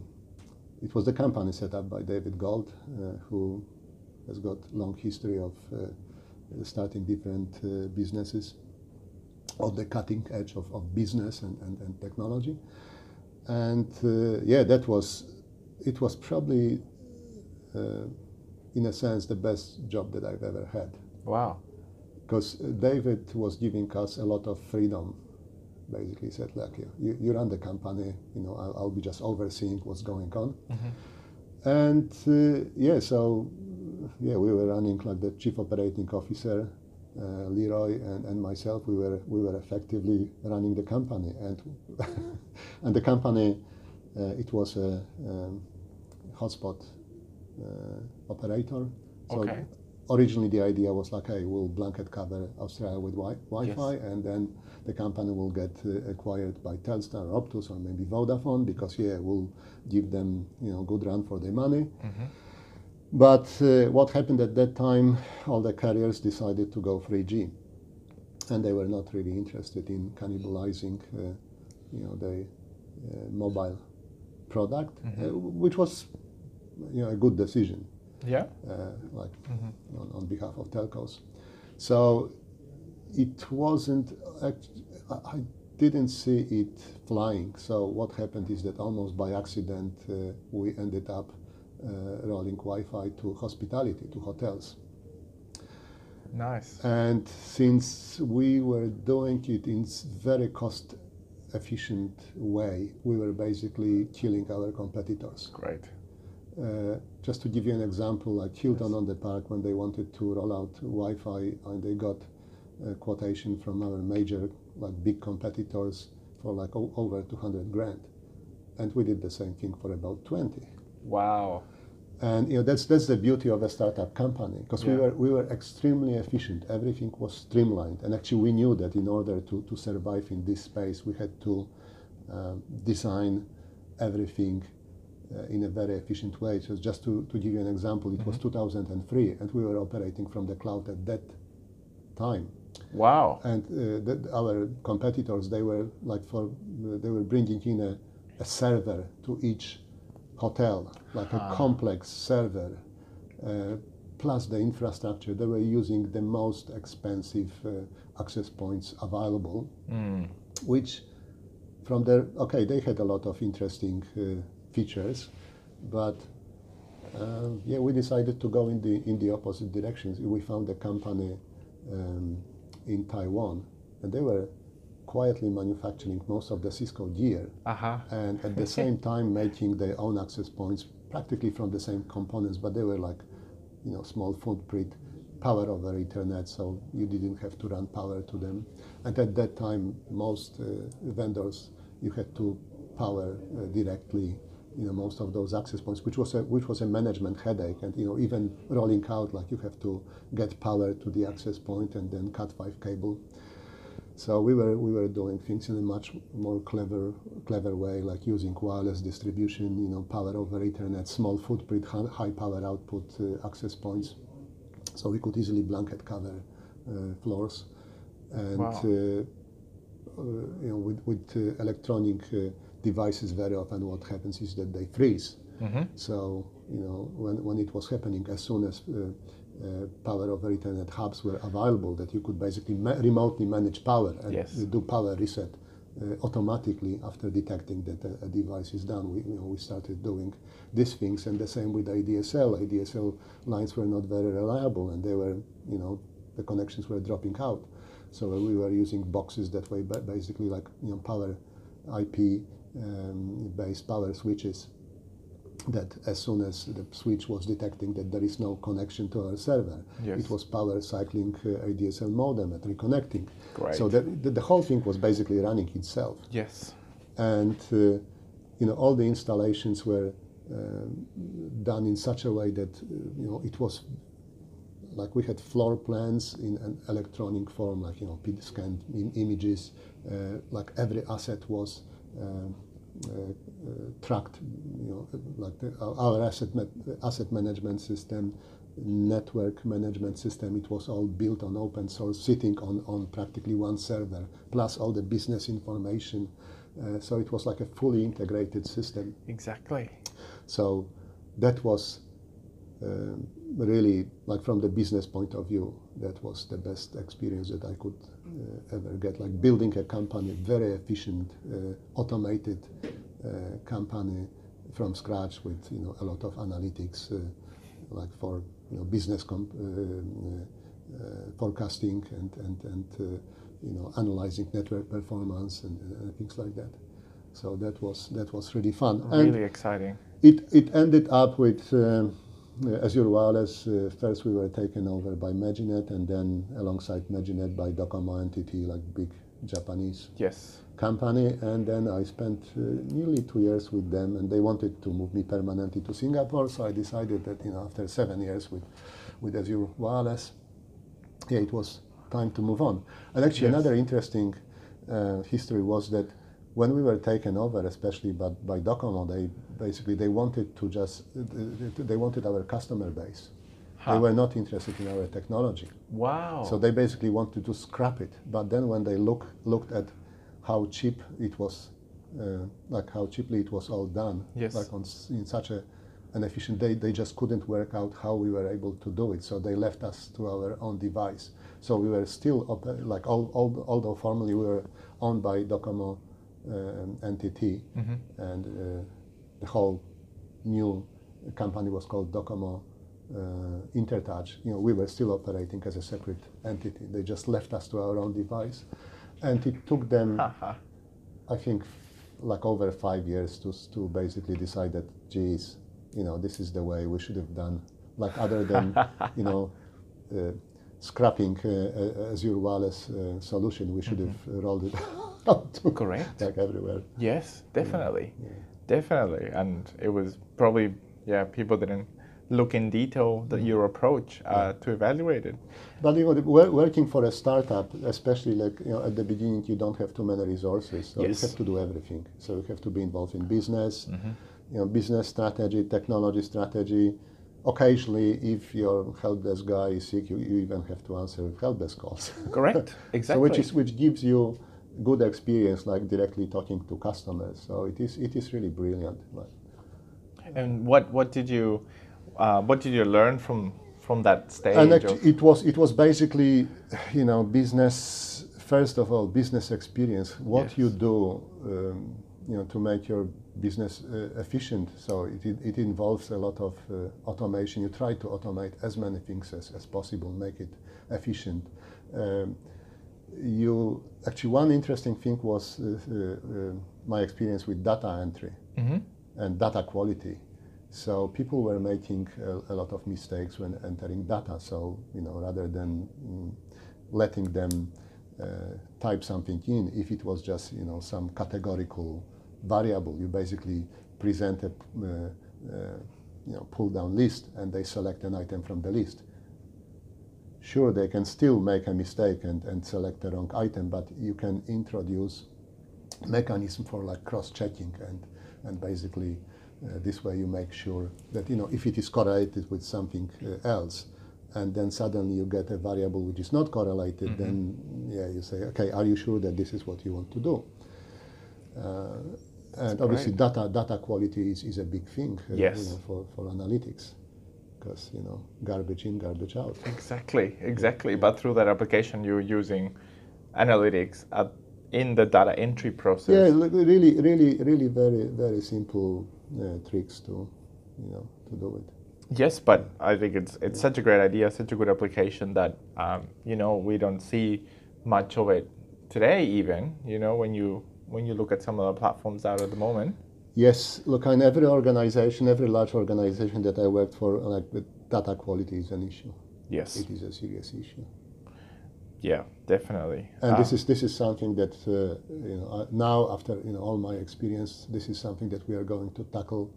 it was the company set up by David Gold, uh, who has got long history of uh, starting different uh, businesses, on the cutting edge of, of business and, and, and technology. And uh, yeah, that was, it was probably, uh, in a sense, the best job that I've ever had. Wow. Because David was giving us a lot of freedom. Basically, he said, like, you, you run the company, you know, I'll, I'll be just overseeing what's going on. Mm-hmm. And uh, yeah, so, yeah, we were running like the Chief Operating Officer, uh, Leroy and, and myself, we were, we were effectively running the company. And, and the company, uh, it was a um, hotspot uh, operator. So okay. Originally, the idea was like, hey, we'll blanket cover Australia with wi Wi-Fi, yes. and then the company will get uh, acquired by Telstar or Optus or maybe Vodafone, because yeah, we'll give them you know good run for their money. Mm-hmm. But uh, what happened at that time, all the carriers decided to go three G. And they were not really interested in cannibalizing uh, you know, the uh, mobile product, mm-hmm. uh, which was you know, a good decision. Yeah. Uh, like mm-hmm. on, on behalf of telcos. So it wasn't, I didn't see it flying. So what happened is that almost by accident, uh, we ended up uh, rolling Wi-Fi to hospitality, to hotels. Nice. And since we were doing it in very cost efficient way, we were basically killing our competitors. Great. Uh, just to give you an example, like Hilton yes. on the Park, when they wanted to roll out Wi-Fi, and they got a quotation from our major, like big competitors for like o over two hundred grand, and we did the same thing for about twenty. Wow. And you know that's that's the beauty of a startup company, because yeah. we were we were extremely efficient. Everything was streamlined, and actually we knew that in order to to survive in this space, we had to um, design everything Uh, in a very efficient way. So just to, to give you an example, it mm-hmm. was two thousand three, and we were operating from the cloud at that time. Wow! And uh, that our competitors, they were like for they were bringing in a, a server to each hotel, like huh. a complex server, uh, plus the infrastructure. They were using the most expensive uh, access points available, mm. which from their okay, they had a lot of interesting. Uh, features, but uh, yeah, we decided to go in the in the opposite directions. We found a company um, in Taiwan, and they were quietly manufacturing most of the Cisco gear, uh-huh. and at the same time making their own access points practically from the same components. But they were like, you know, small footprint, power over Ethernet, so you didn't have to run power to them. And at that time, most uh, vendors you had to power uh, directly. You know, most of those access points, which was a which was a management headache, and you know even rolling out, like you have to get power to the access point and then Cat five cable. So we were we were doing things in a much more clever clever way, like using wireless distribution, you know, power over Ethernet, small footprint, high power output uh, access points, so we could easily blanket cover uh, floors, and wow. uh, uh, you know with with uh, electronic. Uh, devices very often what happens is that they freeze. Mm-hmm. So, you know, when, when it was happening, as soon as uh, uh, power over Ethernet hubs were available, that you could basically ma remotely manage power and yes. do power reset uh, automatically after detecting that a, a device is down. We, you know, we started doing these things, and the same with A D S L. A D S L lines were not very reliable, and they were, you know, the connections were dropping out. So we were using boxes that were basically like, you know, power I P Um, based power switches, that as soon as the switch was detecting that there is no connection to our server, yes. it was power cycling uh, A D S L modem and reconnecting. Great. So that, that the whole thing was basically running itself. Yes. And uh, you know all the installations were uh, done in such a way that uh, you know it was like we had floor plans in an electronic form, like you know scanned in images, uh, like every asset was. Uh, uh, uh, tracked, you know, like the, our asset ma asset management system, network management system. It was all built on open source, sitting on on practically one server, plus all the business information. Uh, so it was like a fully integrated system. Exactly. So that was uh, really like from the business point of view, that was the best experience that I could. Uh, ever get, like building a company, very efficient, uh, automated uh, company from scratch with you know a lot of analytics, uh, like for you know business comp uh, uh, forecasting and and and uh, you know analyzing network performance and uh, things like that. So that was that was really fun, really and exciting. It it ended up with. Uh, Uh, Azure Wireless, uh, first we were taken over by Maginet, and then alongside Maginet by Docomo and N T T, like big Japanese yes. company. And then I spent uh, nearly two years with them, and they wanted to move me permanently to Singapore. So I decided that you know after seven years with, with Azure Wireless, yeah, it was time to move on. And actually yes. another interesting uh, history was that when we were taken over, especially by, by Docomo, they basically they wanted to just they wanted our customer base. Huh. They were not interested in our technology. Wow! So they basically wanted to scrap it. But then when they look looked at how cheap it was, uh, like how cheaply it was all done, yes. like on, in such a an efficient, they they just couldn't work out how we were able to do it. So they left us to our own device. So we were still like all, all, although formerly we were owned by Docomo. Um, entity, mm-hmm. and uh, the whole new company was called Docomo uh, Intertouch. You know, we were still operating as a separate entity. They just left us to our own device, and it took them, I think, like over five years to to basically decide that, geez, you know, this is the way we should have done. Like other than, you know. Uh, scrapping uh, Azure Wireless uh, solution, we should have mm-hmm. rolled it out to correct like everywhere. Yes, definitely, yeah. Yeah. definitely. And it was probably yeah people didn't look in detail that mm-hmm. your approach uh, yeah. to evaluate it. But you know, working for a startup, especially like you know, at the beginning, you don't have too many resources, so yes. you have to do everything. So you have to be involved in business, mm-hmm. you know, business strategy, technology strategy. Occasionally, if your helpdesk guy is sick, you, you even have to answer helpdesk calls. Correct, exactly. So which is which gives you good experience, like directly talking to customers. So it is it is really brilliant. Like, and what what did you uh, what did you learn from from that stage? And actually, it was it was basically, you know, business first of all, business experience. What yes. you do, um, you know, to make your business uh, efficient, so it, it, it involves a lot of uh, automation. You try to automate as many things as, as possible, make it efficient. Um, you actually one interesting thing was uh, uh, uh, my experience with data entry mm-hmm. and data quality. So people were making a, a lot of mistakes when entering data. So you know, rather than mm, letting them uh, type something in, if it was just you know some categorical variable, you basically present a uh, uh, you know, pull-down list, and they select an item from the list. Sure, they can still make a mistake and, and select the wrong item, but you can introduce mechanism for like cross-checking, and and basically uh, this way you make sure that you know if it is correlated with something uh, else, and then suddenly you get a variable which is not correlated. Mm-hmm. Then yeah, you say, okay, are you sure that this is what you want to do? Uh, And obviously, great. data data quality is, is a big thing uh, yes. you know, for, for analytics, because you know garbage in, garbage out. Exactly, exactly. Yeah. But through that application, you're using analytics at, in the data entry process. Yeah, really, really, really, very, very simple uh, tricks to, you know, to do it. Yes, but I think it's it's yeah. such a great idea, such a good application that um, you know we don't see much of it today. Even you know when you. when you look at some of the platforms out at the moment? Yes, look, in every organization, every large organization that I worked for, like data quality is an issue. Yes. It is a serious issue. Yeah, definitely. And um, this is this is something that, uh, you know, now after you know, all my experience, this is something that we are going to tackle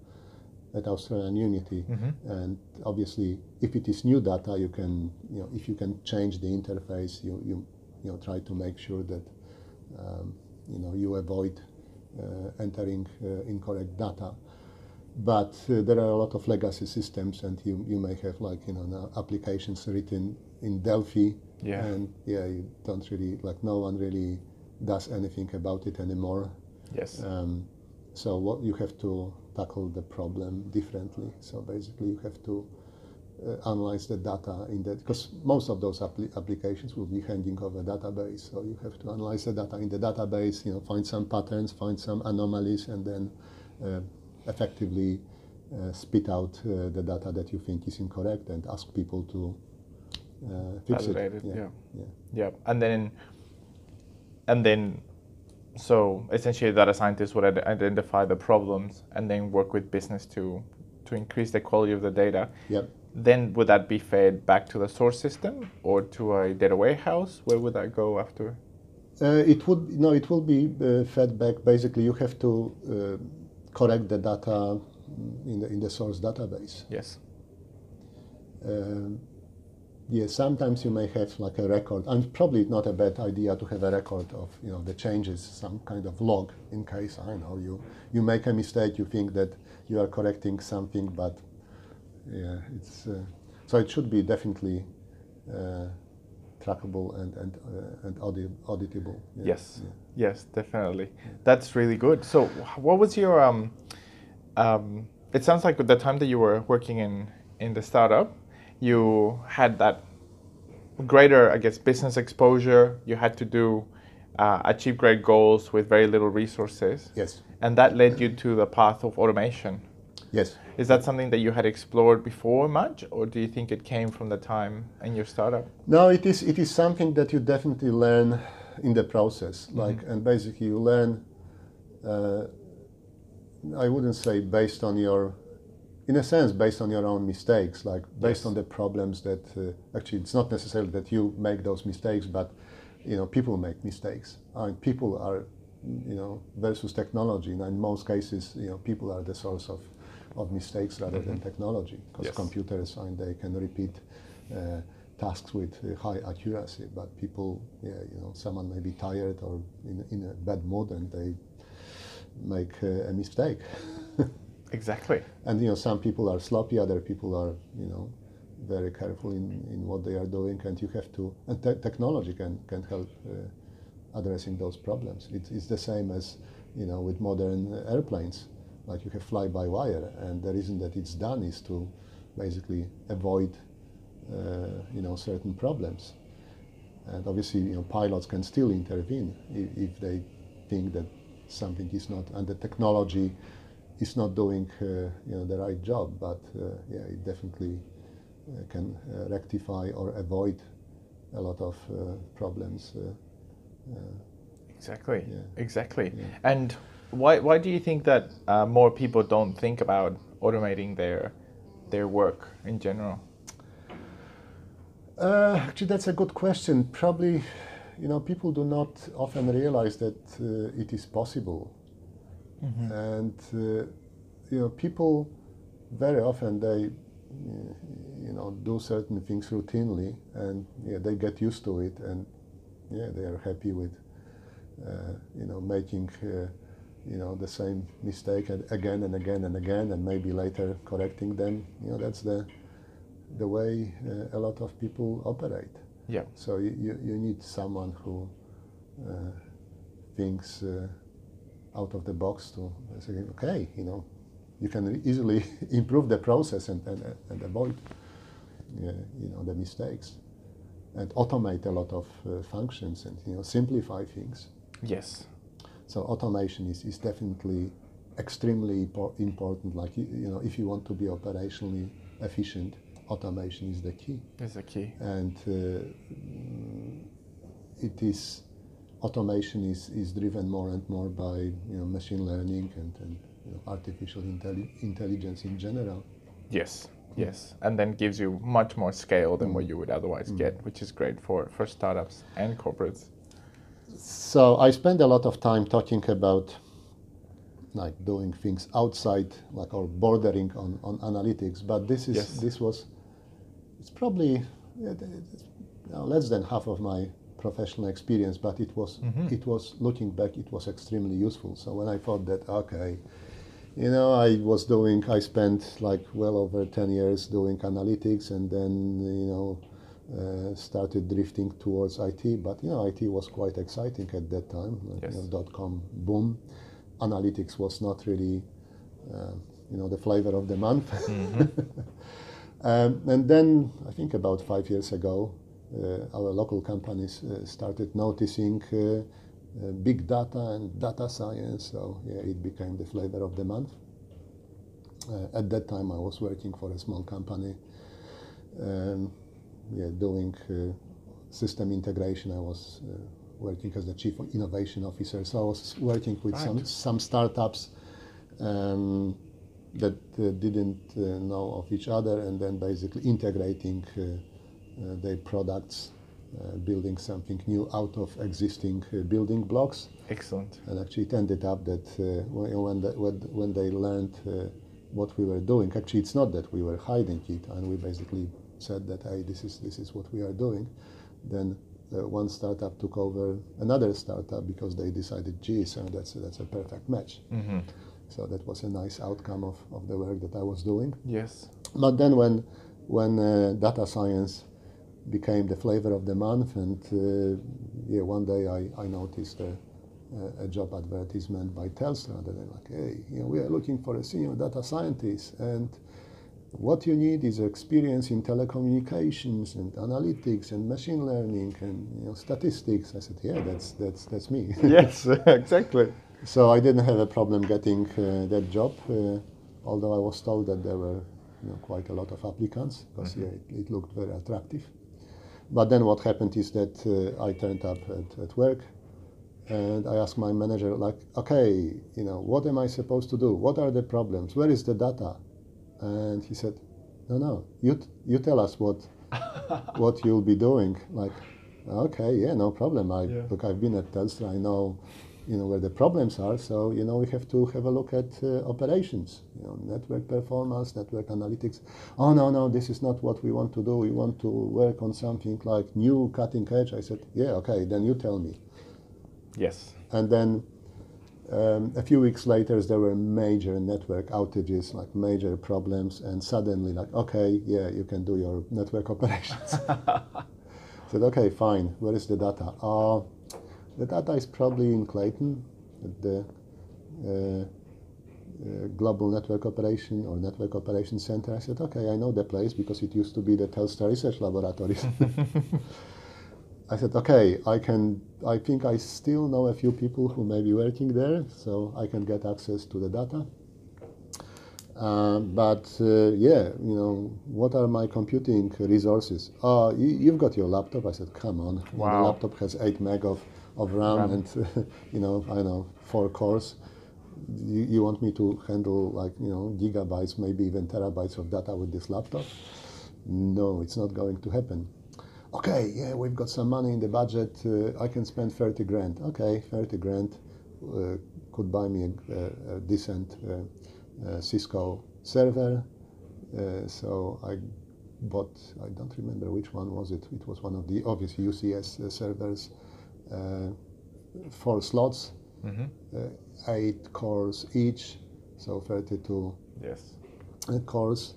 at Australian Unity. Mm-hmm. And obviously, if it is new data, you can, you know, if you can change the interface, you, you, you know, try to make sure that, um, you know, you avoid uh, entering uh, incorrect data. But uh, there are a lot of legacy systems, and you, you may have like, you know, now applications written in Delphi. Yeah. And yeah, you don't really, like no one really does anything about it anymore. Yes. Um, so what you have to tackle the problem differently. So basically you have to uh, analyze the data in that, because most of those appli applications will be handing over a database, so you have to analyze the data in the database, you know, find some patterns, find some anomalies, and then uh, effectively uh, spit out uh, the data that you think is incorrect and ask people to uh, fix it. it. Yeah. Yeah. yeah, yeah, and then, and then, so essentially, data scientists would identify the problems and then work with business to to increase the quality of the data. Yep. Then would that be fed back to the source system or to a data warehouse? Where would that go after? Uh, it would no. It will be uh, fed back. Basically, you have to uh, correct the data in the in the source database. Yes. Uh, yes, sometimes you may have like a record, and probably not a bad idea to have a record of, you know, the changes, some kind of log, in case, I know, you, you make a mistake, you think that you are correcting something, but yeah, it's, uh, so it should be definitely uh, trackable and, and, uh, and audi auditable. Yeah. Yes, yeah. Yes, definitely. Yeah. That's really good. So what was your, um, um, it sounds like at the time that you were working in, in the startup, you had that greater, I guess, business exposure. You had to do uh, achieve great goals with very little resources. Yes. And that led you to the path of automation. Yes. Is that something that you had explored before much, or do you think it came from the time in your startup? No, it is, it is something that you definitely learn in the process. Mm-hmm. Like, and basically you learn, uh, I wouldn't say based on your, in a sense, based on your own mistakes, like based yes. on the problems that, uh, actually it's not necessarily that you make those mistakes, but, you know, people make mistakes. I mean, people are, you know, versus technology, and in most cases, you know, people are the source of, of mistakes rather mm-hmm. than technology, because yes. computers, I mean, they can repeat uh, tasks with uh, high accuracy, but people, yeah, you know, someone may be tired or in, in a bad mood and they make uh, a mistake. Exactly. And, you know, some people are sloppy, other people are, you know, very careful in, in what they are doing, and you have to, and te technology can, can help uh, addressing those problems. It, it's the same as, you know, with modern airplanes, like you have fly-by-wire, and the reason that it's done is to basically avoid, uh, you know, certain problems. And obviously, you know, pilots can still intervene if, if they think that something is not, and the technology it's not doing uh, you know, the right job, but uh, yeah, it definitely uh, can uh, rectify or avoid a lot of uh, problems. Uh, uh, exactly, yeah. exactly. Yeah. And why why do you think that uh, more people don't think about automating their their work in general? Uh, actually, that's a good question. Probably, you know, people do not often realize that uh, it is possible. Mm-hmm. And uh, you know, people very often they you know do certain things routinely, and yeah, they get used to it, and yeah, they are happy with uh, you know making uh, you know the same mistake again and again and again, and maybe later correcting them. You know, that's the the way uh, a lot of people operate. Yeah. So you you, you need someone who uh, thinks. Uh, out of the box to say, okay, you know, you can easily improve the process and, and, and avoid, uh, you know, the mistakes, and automate a lot of uh, functions and, you know, simplify things. Yes. So automation is, is definitely extremely important. Like, you know, if you want to be operationally efficient, automation is the key. It's the key. And uh, it is... Automation is, is driven more and more by you know, machine learning and, and you know, artificial intelli intelligence in general. Yes, yes, and then gives you much more scale than mm. what you would otherwise mm. get, which is great for, for startups and corporates. So I spend a lot of time talking about like doing things outside, like or bordering on, on analytics, but this is yes. this was it's probably you know, less than half of my professional experience, but it was mm-hmm. it was looking back, it was extremely useful. So when I thought that, okay, you know, I was doing, I spent like well over ten years doing analytics, and then you know uh, started drifting towards I T. But you know, I T was quite exciting at that time. Yes. You know, dot com boom, analytics was not really uh, you know the flavor of the month. Mm-hmm. um, and then I think about five years ago. Uh, our local companies uh, started noticing uh, uh, big data and data science, so yeah, it became the flavor of the month. Uh, at that time, I was working for a small company, um, yeah, doing uh, system integration. I was uh, working as the chief innovation officer, so I was working with right. some some startups um, that uh, didn't uh, know of each other, and then basically integrating. Uh, Uh, their products, uh, building something new out of existing uh, building blocks. Excellent. And actually it ended up that uh, when, the, when they learned uh, what we were doing, actually it's not that we were hiding it, and we basically said that, hey, this is, this is what we are doing, then uh, one startup took over another startup because they decided, geez, and that's, that's a perfect match. Mm-hmm. So that was a nice outcome of, of the work that I was doing. Yes. But then when, when uh, data science became the flavor of the month, and uh, yeah, one day I, I noticed a, a job advertisement by Telstra, that I'm like, hey, you know, we are looking for a senior data scientist, and what you need is experience in telecommunications and analytics and machine learning and, you know, statistics. I said, yeah, that's, that's, that's me. Yes, exactly. So I didn't have a problem getting uh, that job, uh, although I was told that there were, you know, quite a lot of applicants, because mm-hmm. yeah, it, it looked very attractive. But then what happened is that uh, I turned up at, at work, and I asked my manager, like, okay, you know, what am I supposed to do? What are the problems? Where is the data? And he said, no, no, you t you tell us what what you'll be doing. Like, okay, yeah, no problem. I yeah. look, I've been at Telstra. I know, you know, where the problems are. So, you know, we have to have a look at uh, operations, you know, network performance, network analytics. Oh no, no, this is not what we want to do. We want to work on something like new, cutting edge. I said, yeah, okay, then you tell me. Yes. And then um, a few weeks later, there were major network outages, like major problems, and suddenly, like, okay, yeah, you can do your network operations. Said, okay, fine. Where is the data? Uh, the data is probably in Clayton, at the uh, uh, Global Network Operation or Network Operations Center. I said, okay, I know the place because it used to be the Telstra Research Laboratories. I said, okay, I can, I think I still know a few people who may be working there, so I can get access to the data. Uh, but uh, yeah, you know, what are my computing resources? Oh, you, you've got your laptop. I said, come on. Wow. The laptop has eight meg of, of RAM, RAM, and, uh, you know, I know, four cores. You, you want me to handle, like, you know, gigabytes, maybe even terabytes of data with this laptop? No, it's not going to happen. Okay, yeah, we've got some money in the budget. Uh, I can spend thirty grand. Okay, thirty grand uh, could buy me a, a decent uh, uh, Cisco server. Uh, so I bought. I don't remember which one was it. It was one of the obvious U C S uh, servers. Uh, four slots, mm-hmm. uh, eight cores each, so thirty-two yes. cores,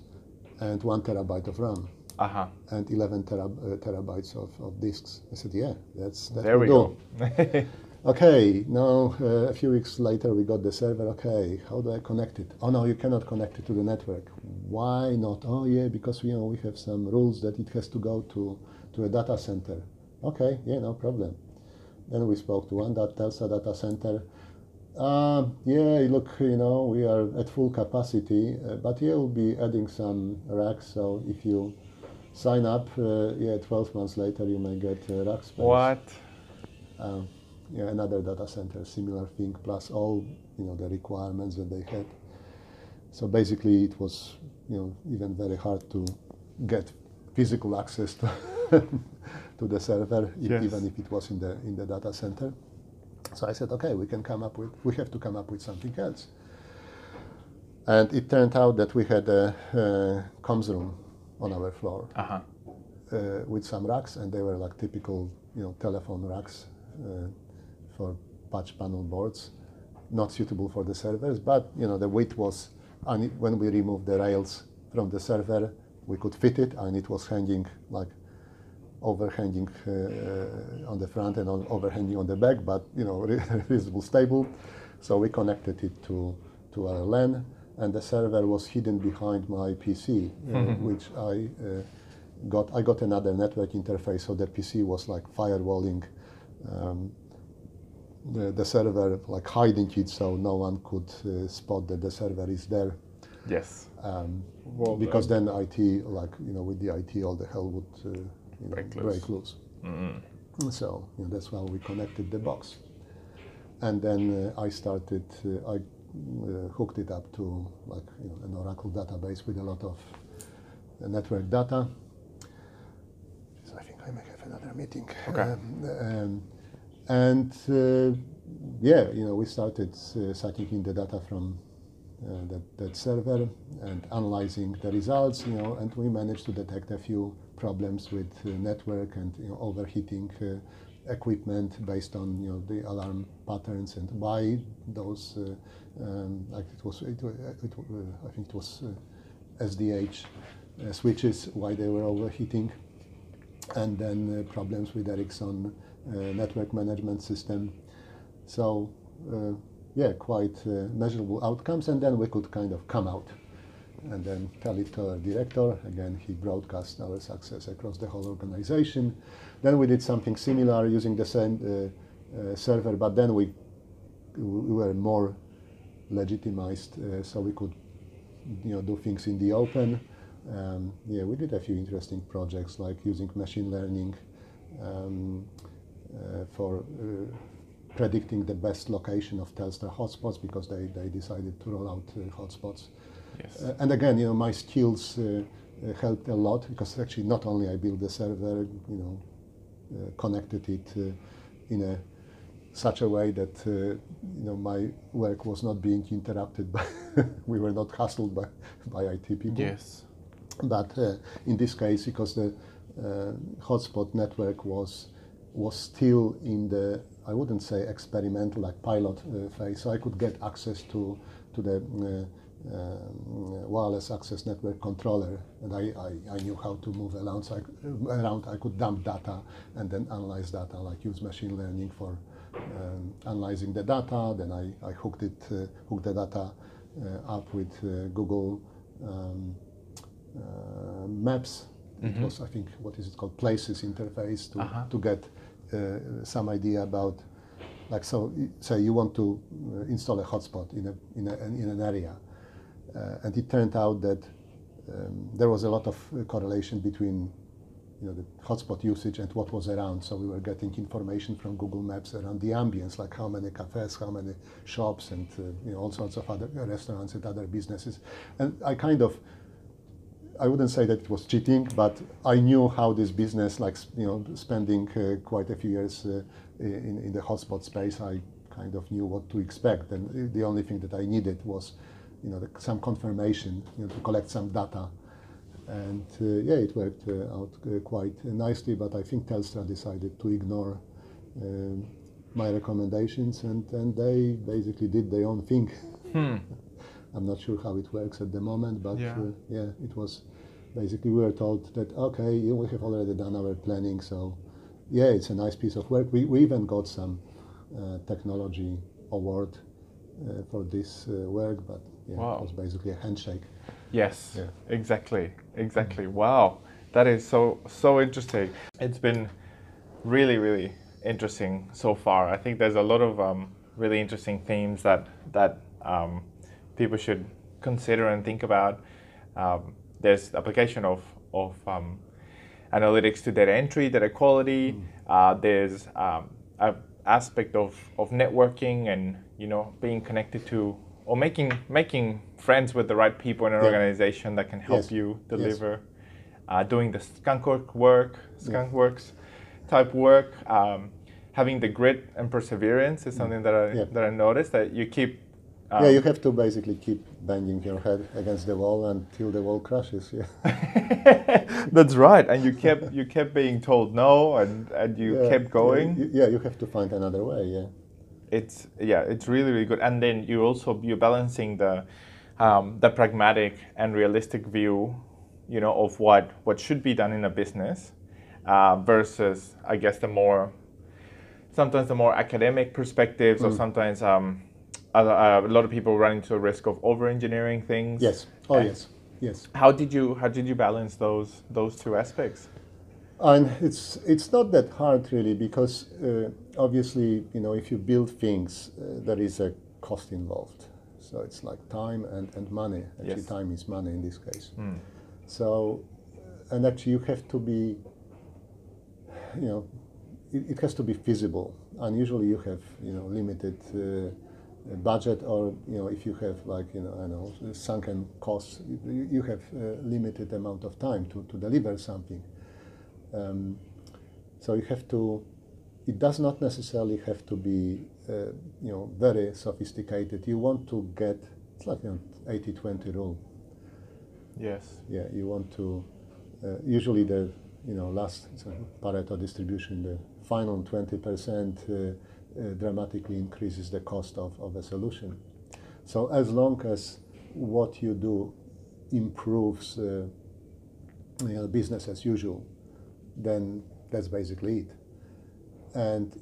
and one terabyte of RAM. Uh-huh. And eleven terab uh, terabytes of, of disks. I said, yeah, that's that there we go. go. Okay, now uh, a few weeks later we got the server. Okay, how do I connect it? Oh no, you cannot connect it to the network. Why not? Oh yeah, because you know we have some rules that it has to go to to a data center. Okay, yeah, no problem. Then we spoke to one that Telstra data center. Uh, yeah, look, you know, we are at full capacity, uh, but yeah, we'll be adding some racks. So if you sign up, uh, yeah, twelve months later you may get uh, rack space. What? Um, yeah, another data center, similar thing, plus all, you know, the requirements that they had. So basically it was, you know, even very hard to get physical access to, to the server, if, yes. even if it was in the, in the data center. So I said, okay, we can come up with, we have to come up with something else. And it turned out that we had a, a comms room on our floor, uh-huh. uh, with some racks, and they were like typical, you know, telephone racks uh, for patch panel boards, not suitable for the servers. But you know, the width was, and it, when we removed the rails from the server, we could fit it, and it was hanging like overhanging uh, on the front and on, overhanging on the back, but you know, reasonable stable. So we connected it to to our LAN. And the server was hidden behind my P C, uh, mm-hmm. which I uh, got. I got another network interface, so the P C was like firewalling um, the, the server, like hiding it, so no one could uh, spot that the server is there. Yes. Um, well, because then I T, like you know, with the I T, all the hell would uh, you know, break loose. Break loose. Mm-hmm. So you know, that's why we connected the box, and then uh, I started. Uh, I Uh, hooked it up to like you know, an Oracle database with a lot of uh, network data. So I think I may have another meeting. Okay. Um, um, and uh, yeah, you know, we started uh, sucking in the data from uh, that, that server and analyzing the results, you know, and we managed to detect a few problems with uh, network and you know, overheating uh, equipment based on you know the alarm patterns and why those. Uh, um, like it was, it, it, uh, I think it was uh, S D H uh, switches, why they were overheating, and then uh, problems with Ericsson uh, network management system. So. Uh, yeah, quite uh, measurable outcomes, and then we could kind of come out and then tell it to our director. Again, he broadcast our success across the whole organization. Then we did something similar using the same uh, uh, server, but then we, we were more legitimized, uh, so we could you know, do things in the open. Um, yeah, we did a few interesting projects, like using machine learning um, uh, for uh, predicting the best location of Telstra hotspots, because they, they decided to roll out uh, hotspots. Yes. Uh, and again, you know, my skills uh, uh, helped a lot, because actually not only I built the server, you know, uh, connected it uh, in a such a way that uh, you know my work was not being interrupted by we were not hustled by by I T people. Yes. But uh, in this case, because the uh, hotspot network was was still in the, I wouldn't say experimental, like pilot uh, phase, so I could get access to to the uh, uh, wireless access network controller, and I, I, I knew how to move around, so I, around I could dump data and then analyze data, like use machine learning for um, analyzing the data. Then I, I hooked it, uh, hooked the data uh, up with uh, Google um, uh, Maps. Mm-hmm. It was, I think, what is it called, Places interface to, uh-huh. to get Uh, some idea about, like, so say you want to uh, install a hotspot in a, in, a, in an area, uh, and it turned out that um, there was a lot of uh, correlation between you know the hotspot usage and what was around. So we were getting information from Google Maps around the ambience, like how many cafes, how many shops, and uh, you know all sorts of other restaurants and other businesses. And I kind of, I wouldn't say that it was cheating, but I knew how this business, like you know, spending uh, quite a few years uh, in, in the hotspot space, I kind of knew what to expect. And the only thing that I needed was, you know, the, some confirmation, you know, to collect some data. And uh, yeah, it worked uh, out uh, quite nicely. But I think Telstra decided to ignore uh, my recommendations, and, and they basically did their own thing. Hmm. I'm not sure how it works at the moment, but yeah. Uh, yeah, it was basically we were told that, okay, you we have already done our planning, so yeah, it's a nice piece of work. We, we even got some uh, technology award uh, for this uh, work, but yeah, wow. It was basically a handshake. Yes, yeah. exactly, exactly. Mm-hmm. Wow, that is so, so interesting. It's been really, really interesting so far. I think there's a lot of um, really interesting themes that, that um, people should consider and think about. Um, there's application of, of um, analytics to data entry, data quality. Mm. Uh, there's um, an aspect of, of networking and you know being connected to or making making friends with the right people in an yeah. organization that can help yes. you deliver. Yes. Uh, doing the skunkwork work, skunkworks yeah. type work. Um, having the grit and perseverance is something that I yeah. that I noticed that you keep. Um, yeah, you have to basically keep banging your head against the wall until the wall crashes. Yeah, that's right. And you kept you kept being told no, and, and you yeah, kept going. Yeah you, yeah, you have to find another way. Yeah, it's yeah, it's really really good. And then you also you're balancing the um, the pragmatic and realistic view, you know, of what what should be done in a business uh, versus I guess the more sometimes the more academic perspectives mm. or sometimes. Um, A lot of people run into a risk of over-engineering things. Yes. Oh, and yes. Yes. How did you How did you balance those those two aspects? And it's it's not that hard really, because uh, obviously you know if you build things, uh, there is a cost involved. So it's like time and and money. Actually, yes. time is money in this case. Mm. So, and actually you have to be, you know, it, it has to be feasible. And usually you have you know limited. Uh, A budget, or you know, if you have like you know, I know sunken costs, you, you have a limited amount of time to, to deliver something. Um, so you have to. It does not necessarily have to be uh, you know very sophisticated. You want to get It's like an eighty twenty rule. Yes. Yeah, you want to, uh, usually the, you know, last Pareto distribution, the final twenty percent uh, uh, dramatically increases the cost of, of a solution. So as long as what you do improves uh, you know, business as usual, then that's basically it. And,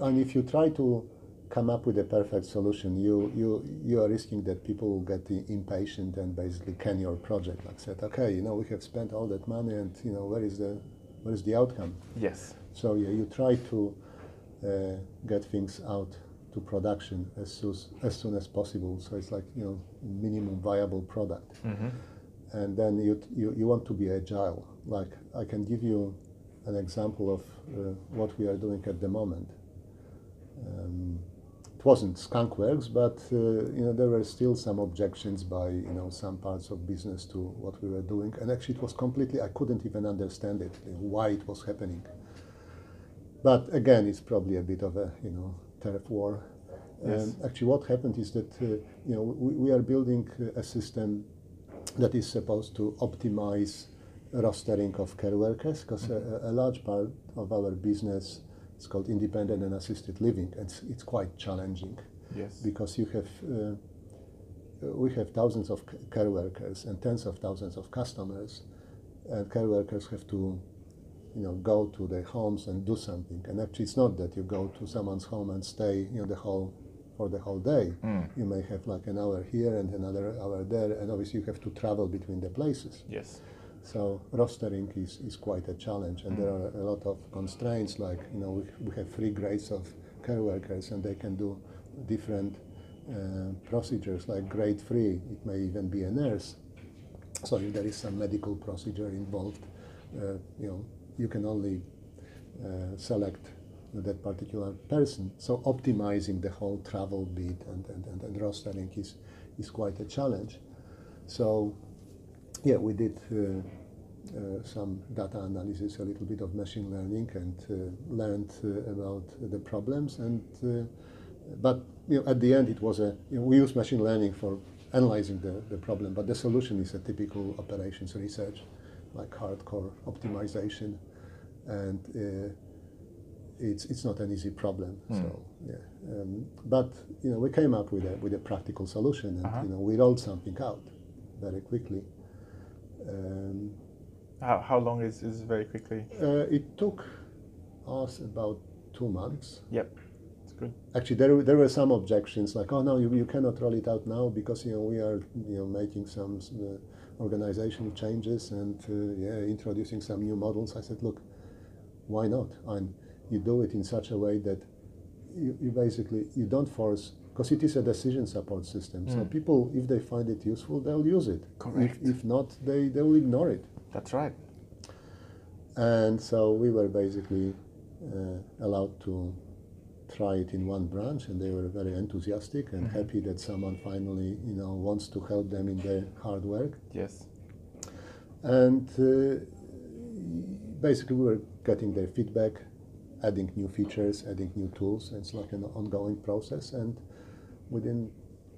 and if you try to come up with a perfect solution, you, you, you are risking that people will get impatient and basically can your project, like said, okay, you know, we have spent all that money and, you know, where is the, where is the outcome? Yes. So yeah, you try to uh, get things out to production as soon, as soon as possible. So it's like, you know, minimum viable product. Mm-hmm. And then you, you, you want to be agile. Like, I can give you an example of uh, what we are doing at the moment. Um, It wasn't skunkworks, but uh, you know, there were still some objections by, you know, some parts of business to what we were doing, and actually it was completely, I couldn't even understand it, you know, why it was happening. But again, it's probably a bit of a, you know, turf war. Yes. And actually what happened is that uh, you know, we, we are building a system that is supposed to optimize rostering of care workers, because mm-hmm. a, a large part of our business, it's called independent and assisted living, and it's, it's quite challenging. Yes. Because you have, uh, we have thousands of care workers and tens of thousands of customers, and care workers have to, you know, go to their homes and do something. And actually, it's not that you go to someone's home and stay, you know, the whole for the whole day. Mm. You may have like an hour here and another hour there, and obviously you have to travel between the places. Yes. So rostering is, is quite a challenge, and there are a lot of constraints, like, you know, we, we have three grades of care workers and they can do different uh, procedures, like grade three, it may even be a nurse. So if there is some medical procedure involved, uh, you know, you can only uh, select that particular person. So optimizing the whole travel bit and, and, and, and rostering is, is quite a challenge. So, yeah, we did uh, uh, some data analysis, a little bit of machine learning, and uh, learned uh, about the problems. And uh, but you know, at the end, it was a you know, we use machine learning for analyzing the, the problem, but the solution is a typical operations research, like hardcore optimization, and uh, it's it's not an easy problem. Mm. So yeah, um, but you know, we came up with a with a practical solution, and uh-huh. you know, we rolled something out very quickly. Um, how, how long is, is very quickly? Uh, it took us about two months. Yep, that's good. Actually, there, there were some objections, like, oh no, you, you cannot roll it out now because, you know, we are, you know, making some uh, organizational changes and uh, yeah, introducing some new models. I said, look, why not? And you do it in such a way that you, you basically, you don't force, because it is a decision support system. Mm. So people, if they find it useful, they'll use it. Correct. If, if not, they, they will ignore it. That's right. And so we were basically uh, allowed to try it in one branch, and they were very enthusiastic and mm-hmm. happy that someone finally, you know, wants to help them in their hard work. Yes. And uh, basically we were getting their feedback, adding new features, adding new tools. It's like an ongoing process, and within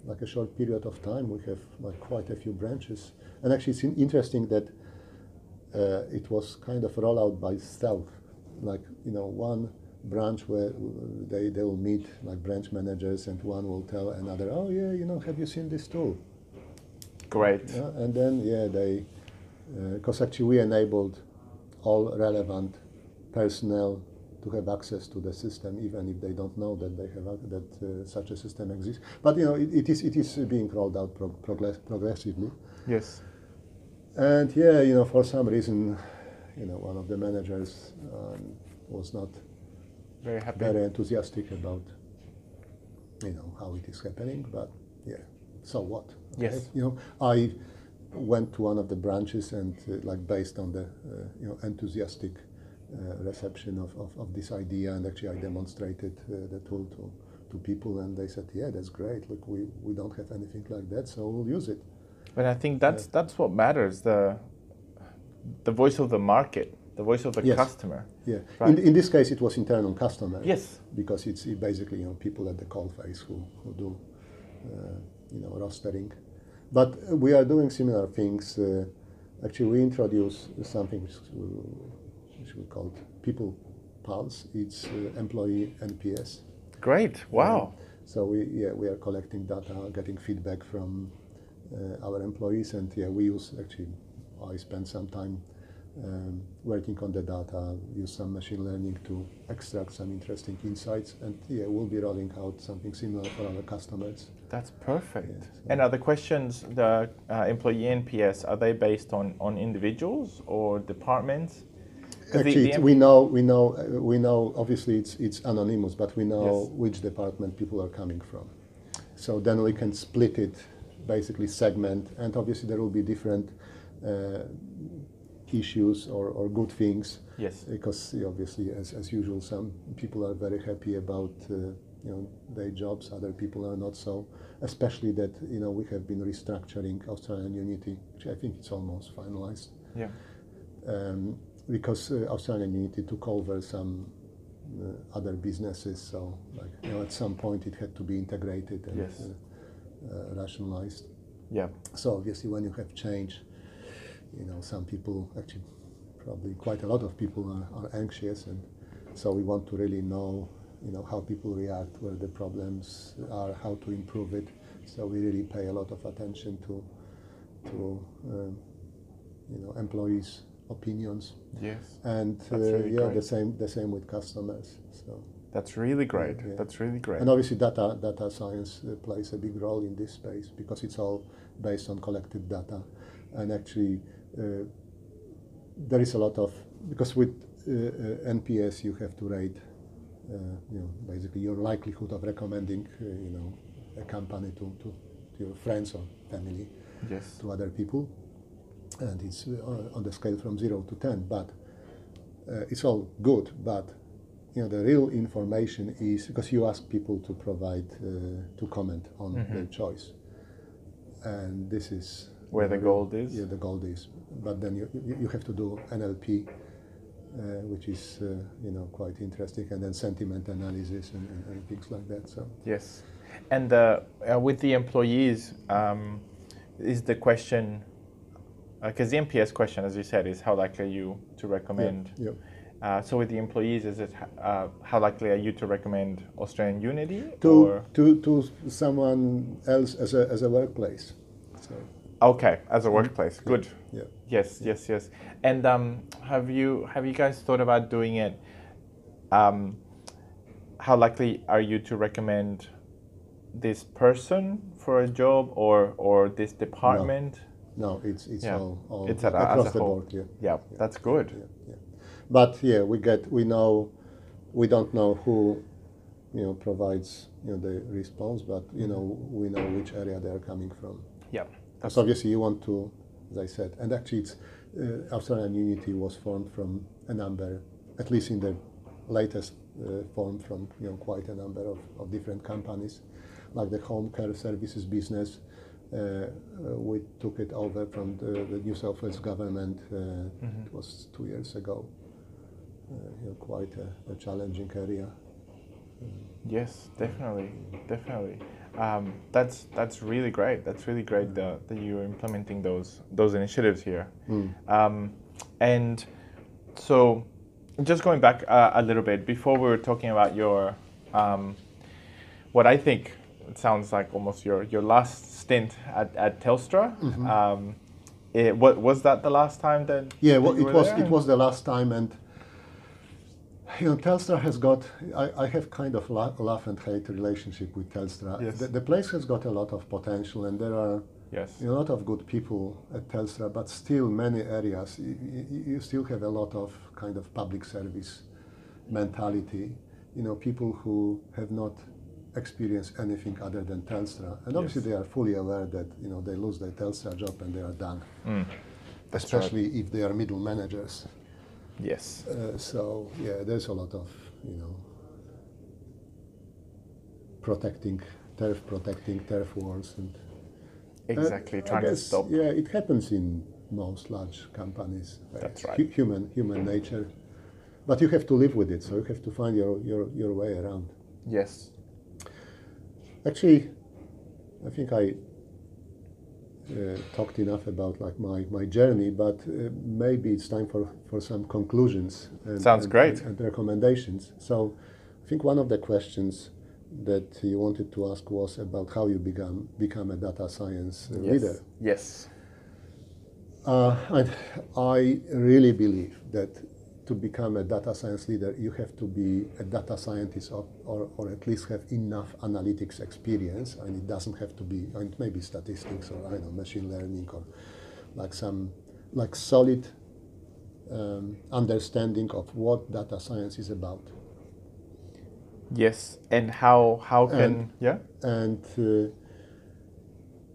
like a short period of time, we have like quite a few branches. And actually, it's interesting that uh, it was kind of rollout by stealth. Like, you know, one branch where they they will meet like branch managers, and one will tell another, "Oh yeah, you know, have you seen this tool?" Great. Yeah, and then yeah, they because uh, actually we enabled all relevant personnel to have access to the system, even if they don't know that they have that uh, such a system exists. But you know, it, it is it is being rolled out pro progress progressively. Yes. And yeah, you know, for some reason, you know, one of the managers um, was not very happy, very enthusiastic about, you know, how it is happening. But yeah, so what? Okay. Yes. You know, I went to one of the branches and uh, like based on the uh, you know, enthusiastic Uh, reception of, of, of this idea, and actually I demonstrated uh, the tool to, to people, and they said, yeah, that's great, look, we, we don't have anything like that, so we'll use it. But I think that's, uh, that's what matters, the, the voice of the market, the voice of the yes. customer. Yeah, right? in, in this case it was internal customer. Yes. Because it's basically, you know, people at the coal face who, who do uh, you know, rostering. But we are doing similar things. Uh, actually, we introduce something which we call People Pulse. It's uh, employee N P S. Great! Wow. Um, so we yeah we are collecting data, getting feedback from uh, our employees, and yeah we use actually I spend some time um, working on the data, use some machine learning to extract some interesting insights, and yeah we'll be rolling out something similar for our customers. That's perfect. Yeah, so. And are the questions, the uh, employee N P S, are they based on on individuals or departments? Actually, the, the we know, we know, uh, we know. Obviously, it's it's anonymous, but we know yes. which department people are coming from. So then we can split it, basically segment, and obviously there will be different uh, issues or, or good things. Yes. Because obviously, as as usual, some people are very happy about uh, you know their jobs. Other people are not so. Especially that you know we have been restructuring Australian Unity, which I think it's almost finalized. Yeah. Um, Because uh, Australian Unity took over some uh, other businesses, so like you know, at some point it had to be integrated and yes. uh, uh, rationalized. Yeah. So obviously, when you have change, you know some people, actually, probably quite a lot of people are, are anxious, and so we want to really know, you know, how people react, where the problems are, how to improve it. So we really pay a lot of attention to, to um, you know, employees. Opinions. Yes. And uh, really yeah, great. the same the same with customers. So that's really great. Yeah. That's really great. And obviously, data data science uh, plays a big role in this space because it's all based on collected data, and actually uh, there is a lot of because with uh, uh, N P S you have to rate, uh, you know, basically your likelihood of recommending, uh, you know, a company to, to to your friends or family, yes, to other people. And it's on the scale from zero to ten, but uh, it's all good. But you know, the real information is because you ask people to provide uh, to comment on mm-hmm. their choice, and this is where the gold is. Yeah, the gold is. But then you you have to do N L P, uh, which is uh, you know quite interesting, and then sentiment analysis and, and, and things like that. So yes, and uh, uh, with the employees, um, is the question. Because uh, the N P S question, as you said, is how likely are you to recommend? Yeah, yeah. Uh, so with the employees, is it uh, how likely are you to recommend Australian Unity to or? to to someone else as a as a workplace? So. Okay, as a workplace, yeah. Good. Yeah. Yes, yeah. yes, yes. And um, have you have you guys thought about doing it? Um, how likely are you to recommend this person for a job or or this department? No. No, it's it's yeah. all, all it's at across the board. Yeah. Yeah, yeah, that's good. Yeah, yeah. But yeah, we get we know we don't know who you know provides you know the response, but you know we know which area they are coming from. Yeah, that's so obviously you want to, as I said, and actually it's uh, Australian Unity was formed from a number, at least in the latest uh, form, from you know quite a number of, of different companies, like the home care services business. Uh, we took it over from the, the New South Wales government. Uh, mm-hmm. It was two years ago. Uh, you know, quite a, a challenging area. Uh, yes, definitely, definitely. Um, that's that's really great. That's really great that, that you're implementing those those initiatives here. Mm. Um, and so, just going back uh, a little bit before, we were talking about your um, what I think. It sounds like almost your, your last stint at, at Telstra. Mm-hmm. um, it, what, was that the last time that? Yeah, that well, you were it was. There? It was the last time, and you know, Telstra has got. I, I have kind of la love and hate relationship with Telstra. Yes. The, the place has got a lot of potential, and there are yes. you know, a lot of good people at Telstra. But still, many areas you, you still have a lot of kind of public service mentality. You know, people who have not. Experience anything other than Telstra, and obviously yes. they are fully aware that you know they lose their Telstra job and they are done. Mm. Especially right. if they are middle managers. Yes. Uh, so yeah, there's a lot of you know protecting turf, protecting turf wars, and exactly uh, trying I guess, to stop. Yeah, it happens in most large companies. That's right. H human human nature, but you have to live with it. So you have to find your your your way around. Yes. Actually, I think I uh, talked enough about like my, my journey, but uh, maybe it's time for, for some conclusions and, Sounds and, great. And, and recommendations. So I think one of the questions that you wanted to ask was about how you become, become a data science yes. leader. Yes. Uh, and I really believe that to become a data science leader, you have to be a data scientist or, or, or at least have enough analytics experience, and it doesn't have to be, and maybe statistics or I don't know, machine learning or like some like solid um, understanding of what data science is about. Yes, and how how can and, yeah and uh,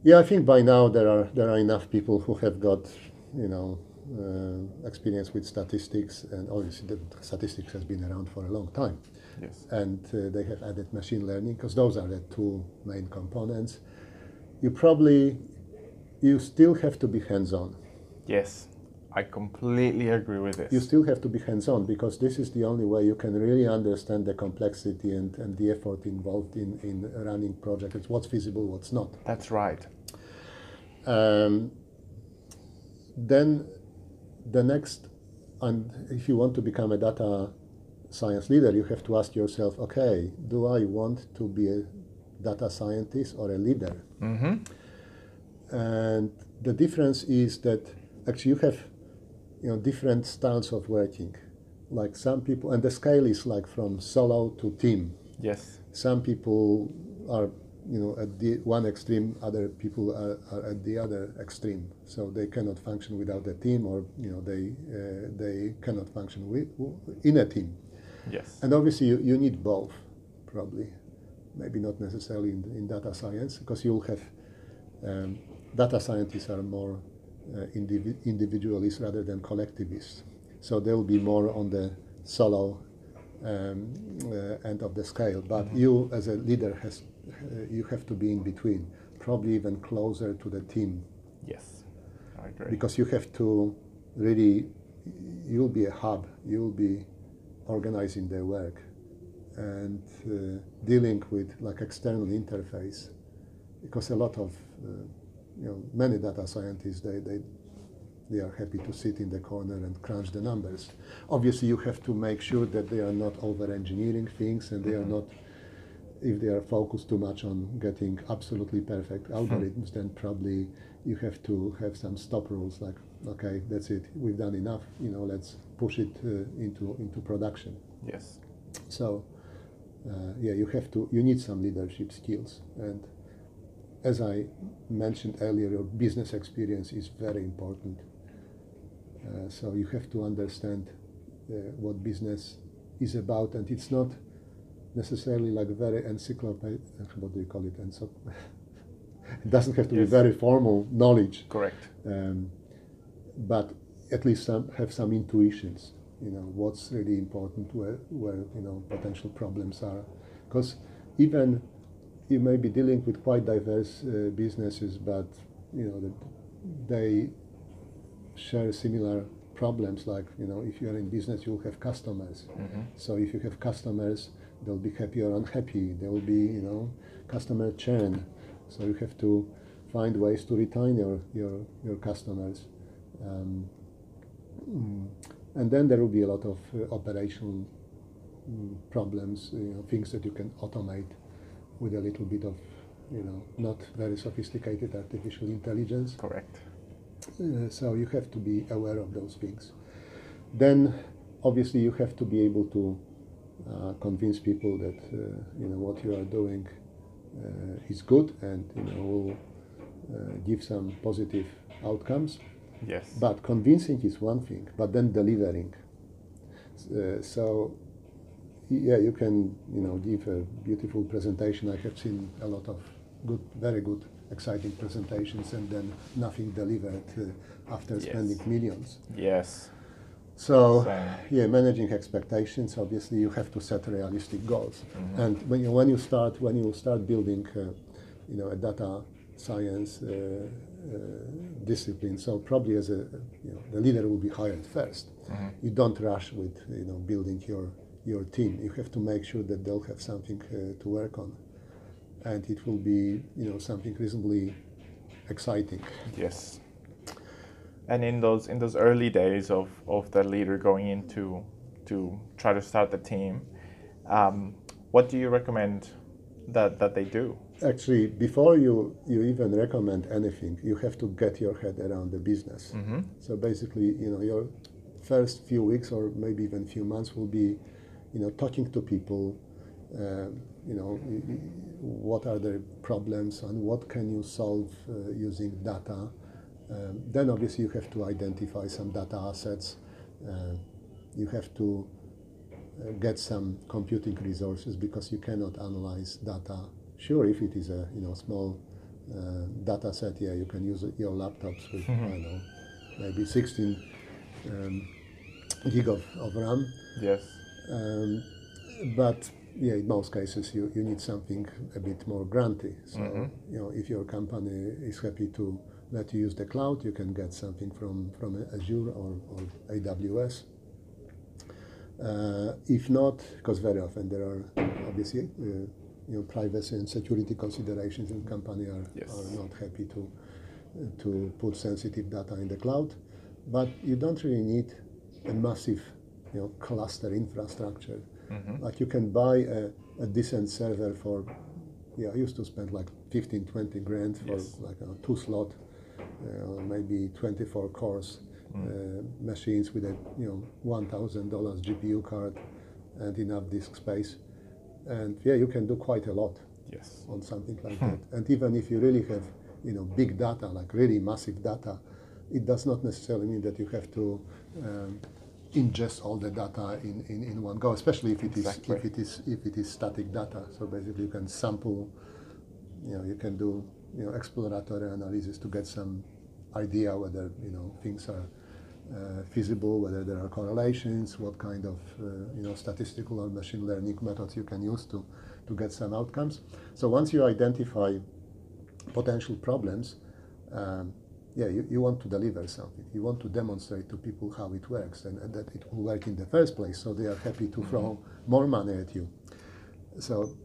yeah I think by now there are there are enough people who have got you know uh, experience with statistics, and obviously the statistics has been around for a long time. Yes, and uh, they have added machine learning because those are the two main components. You probably you still have to be hands-on. Yes. I completely agree with this. You still have to be hands-on because this is the only way you can really understand the complexity and, and the effort involved in, in running projects. It's what's feasible, what's not. That's right. Um, then the next, and if you want to become a data science leader, you have to ask yourself, okay, do I want to be a data scientist or a leader? Mm-hmm. And the difference is that actually you have you know, different styles of working, like some people, and the scale is like from solo to team. Yes. Some people are, you know, at the one extreme, other people are, are at the other extreme. So they cannot function without a team, or, you know, they, uh, they cannot function with, in a team. Yes. And obviously you, you need both, probably. Maybe not necessarily in, in data science, because you'll have, um, data scientists are more Uh, indivi individualists rather than collectivists. So they'll be more on the solo um, uh, end of the scale. But mm-hmm. you, as a leader, has, uh, you have to be in between, probably even closer to the team. Yes, I agree. Because you have to really, you'll be a hub, you'll be organizing their work and uh, dealing with like external interface, because a lot of uh, You know, many data scientists, they, they, they are happy to sit in the corner and crunch the numbers. Obviously, you have to make sure that they are not over-engineering things, and they mm-hmm. are not, if they are focused too much on getting absolutely perfect algorithms, then probably you have to have some stop rules, like, okay, that's it, we've done enough, you know, let's push it uh, into, into production. Yes. So, uh, yeah, you have to, you need some leadership skills. And as I mentioned earlier, your business experience is very important. Uh, so you have to understand uh, what business is about, and it's not necessarily like very encyclopedic. What do you call it? Enso it doesn't have to yes. be very formal knowledge. Correct. Um, but at least some have some intuitions. You know what's really important, where where you know potential problems are, because even you may be dealing with quite diverse uh, businesses, but you know the, they share similar problems. Like you know, if you are in business, you'll have customers. Mm-hmm. So if you have customers, they'll be happy or unhappy. There will be you know customer churn. So you have to find ways to retain your your your customers. Um, and then there will be a lot of uh, operational um, problems. You know, things that you can automate with a little bit of, you know, not very sophisticated artificial intelligence. Correct. Uh, so you have to be aware of those things. Then, obviously, you have to be able to uh, convince people that, uh, you know, what you are doing uh, is good and, you know, will uh, give some positive outcomes. Yes. But convincing is one thing, but then delivering. Uh, so, yeah, you can, you know, give a beautiful presentation. I have seen a lot of good, very good, exciting presentations, and then nothing delivered uh, after yes. spending millions. Yes. So, so, yeah, managing expectations. Obviously, you have to set realistic goals. Mm-hmm. And when you when you start when you start building, uh, you know, a data science uh, uh, discipline. So probably as a, you know, the leader will be hired first. Mm-hmm. You don't rush with, you know, building your your team. You have to make sure that they'll have something uh, to work on. and it will be, you know, something reasonably exciting. Yes. And in those in those early days of, of the leader going into to try to start the team, um, what do you recommend that, that they do? Actually, before you, you even recommend anything, you have to get your head around the business. Mm-hmm. So basically, you know, your first few weeks or maybe even few months will be, you know, talking to people, uh, you know, what are their problems and what can you solve uh, using data. Um, then obviously you have to identify some data assets, uh, you have to uh, get some computing resources because you cannot analyze data. Sure, if it is a you know small uh, data set, yeah, you can use your laptops with, mm-hmm. I don't know, maybe sixteen um, gig of, of RAM. Yes. Um, but yeah, in most cases you, you need something a bit more granty. So, mm-hmm. you know, if your company is happy to that you use the cloud, you can get something from, from Azure or, or A W S. Uh, if not, because very often there are obviously uh, you know, privacy and security considerations, and companies are, yes. are not happy to, uh, to put sensitive data in the cloud. But you don't really need a massive you know, cluster infrastructure. Mm-hmm. Like you can buy a, a decent server for, yeah, I used to spend like fifteen, twenty grand for yes. like a two slot. Uh, maybe twenty-four cores, mm. uh, machines with a you know one thousand dollars G P U card and enough disk space, and yeah, you can do quite a lot yes. on something like that. And even if you really have you know big data, like really massive data, it does not necessarily mean that you have to um, ingest all the data in, in, in one go. Especially if it is exactly. if it is if it is static data. So basically, you can sample. You know, you can do. You know, exploratory analysis to get some idea whether you know things are uh, feasible, whether there are correlations, what kind of uh, you know statistical or machine learning methods you can use to to get some outcomes. So once you identify potential problems, um, yeah, you, you want to deliver something. You want to demonstrate to people how it works and, and that it will work in the first place, so they are happy to throw mm-hmm. more money at you. So.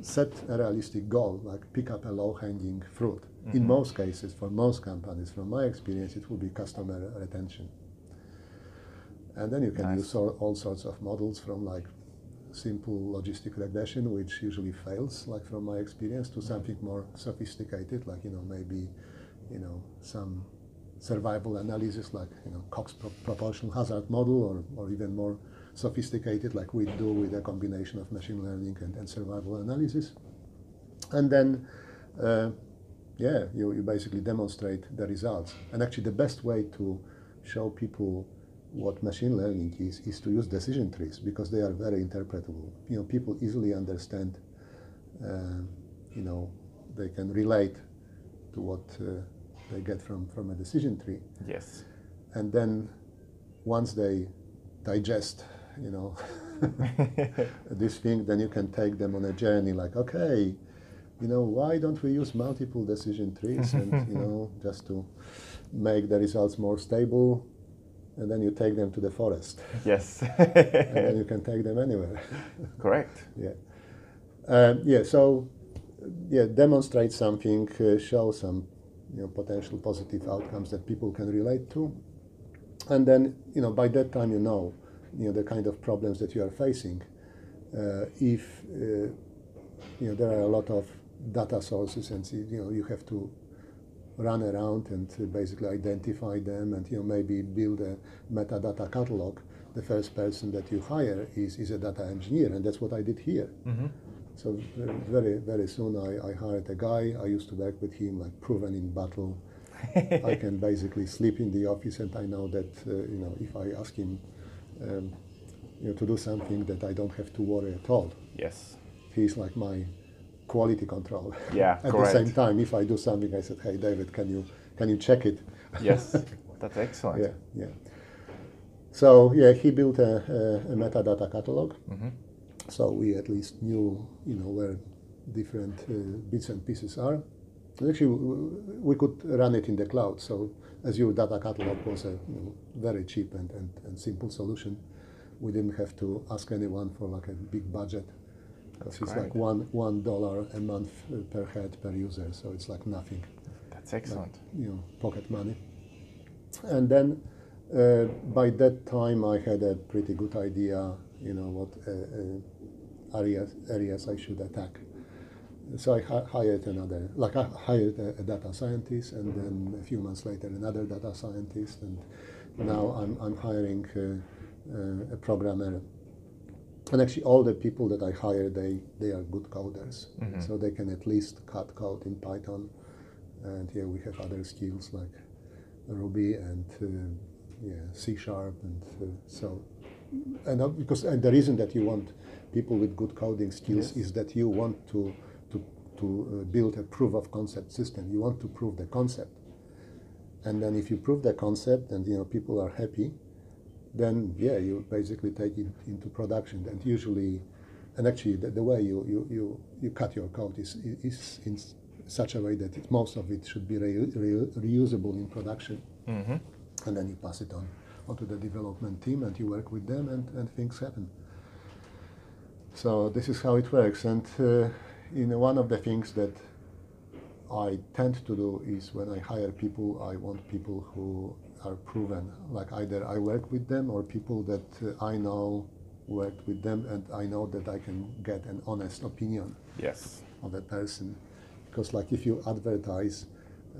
Set a realistic goal, like pick up a low-hanging fruit. Mm-hmm. In most cases, for most companies, from my experience, it will be customer retention. And then you can nice. use all, all sorts of models from like simple logistic regression, which usually fails, like from my experience, to something more sophisticated, like you know maybe you know some survival analysis, like you know Cox pro- proportional hazard model, or or even more. Sophisticated, like we do with a combination of machine learning and, and survival analysis. And then, uh, yeah, you, you basically demonstrate the results. And actually the best way to show people what machine learning is, is to use decision trees, because they are very interpretable. You know, people easily understand, uh, you know, they can relate to what uh, they get from, from a decision tree. Yes. And then once they digest, you know, this thing, then you can take them on a journey like, okay, you know, why don't we use multiple decision trees and, you know, just to make the results more stable, and then you take them to the forest. Yes. And then you can take them anywhere. Correct. Yeah. Um, yeah, so, yeah, demonstrate something, uh, show some, you know, potential positive outcomes that people can relate to, and then, you know, by that time you know you know the kind of problems that you are facing. Uh, if uh, you know there are a lot of data sources, and you know you have to run around and basically identify them, and you know maybe build a metadata catalog. The first person that you hire is is a data engineer, and that's what I did here. Mm-hmm. So very very soon I, I hired a guy. I used to work with him, like proven in battle. I can basically sleep in the office, and I know that uh, you know if I ask him. Um, you know, to do something that I don't have to worry at all. Yes. He's like my quality control. Yeah, At correct. the same time, if I do something, I said, hey, David, can you can you check it? Yes, that's excellent. Yeah, yeah. So, yeah, he built a, a, a metadata catalog. Mm-hmm. So we at least knew, you know, where different uh, bits and pieces are. And actually, we could run it in the cloud. So Azure Data Catalog was a you know, very cheap and, and, and simple solution. We didn't have to ask anyone for like a big budget. That's it's great. like one one dollar a month per head per user, so it's like nothing. That's excellent. Like, you know, pocket money. And then uh, by that time, I had a pretty good idea, you know, what uh, uh, areas areas I should attack. So I hired another, like I hired a data scientist, and then a few months later another data scientist, and now I'm I'm hiring uh, uh, a programmer. And actually, all the people that I hire, they they are good coders, mm-hmm. so they can at least cut code in Python. And here we have other skills like Ruby and uh, yeah, C Sharp, and uh, so. And uh, because and the reason that you want people with good coding skills yes. is that you want to. to uh, build a proof-of-concept system. You want to prove the concept. And then if you prove the concept and, you know, people are happy, then, yeah, you basically take it into production. And usually, and actually, the, the way you, you, you, you cut your code is, is in such a way that it, most of it should be re re reusable in production. Mm-hmm. And then you pass it on onto the development team, and you work with them, and, and things happen. So this is how it works. And. Uh, In one of the things that I tend to do is when I hire people, I want people who are proven. Like either I work with them or people that uh, I know worked with them, and I know that I can get an honest opinion yes. of a person. Because like if you advertise,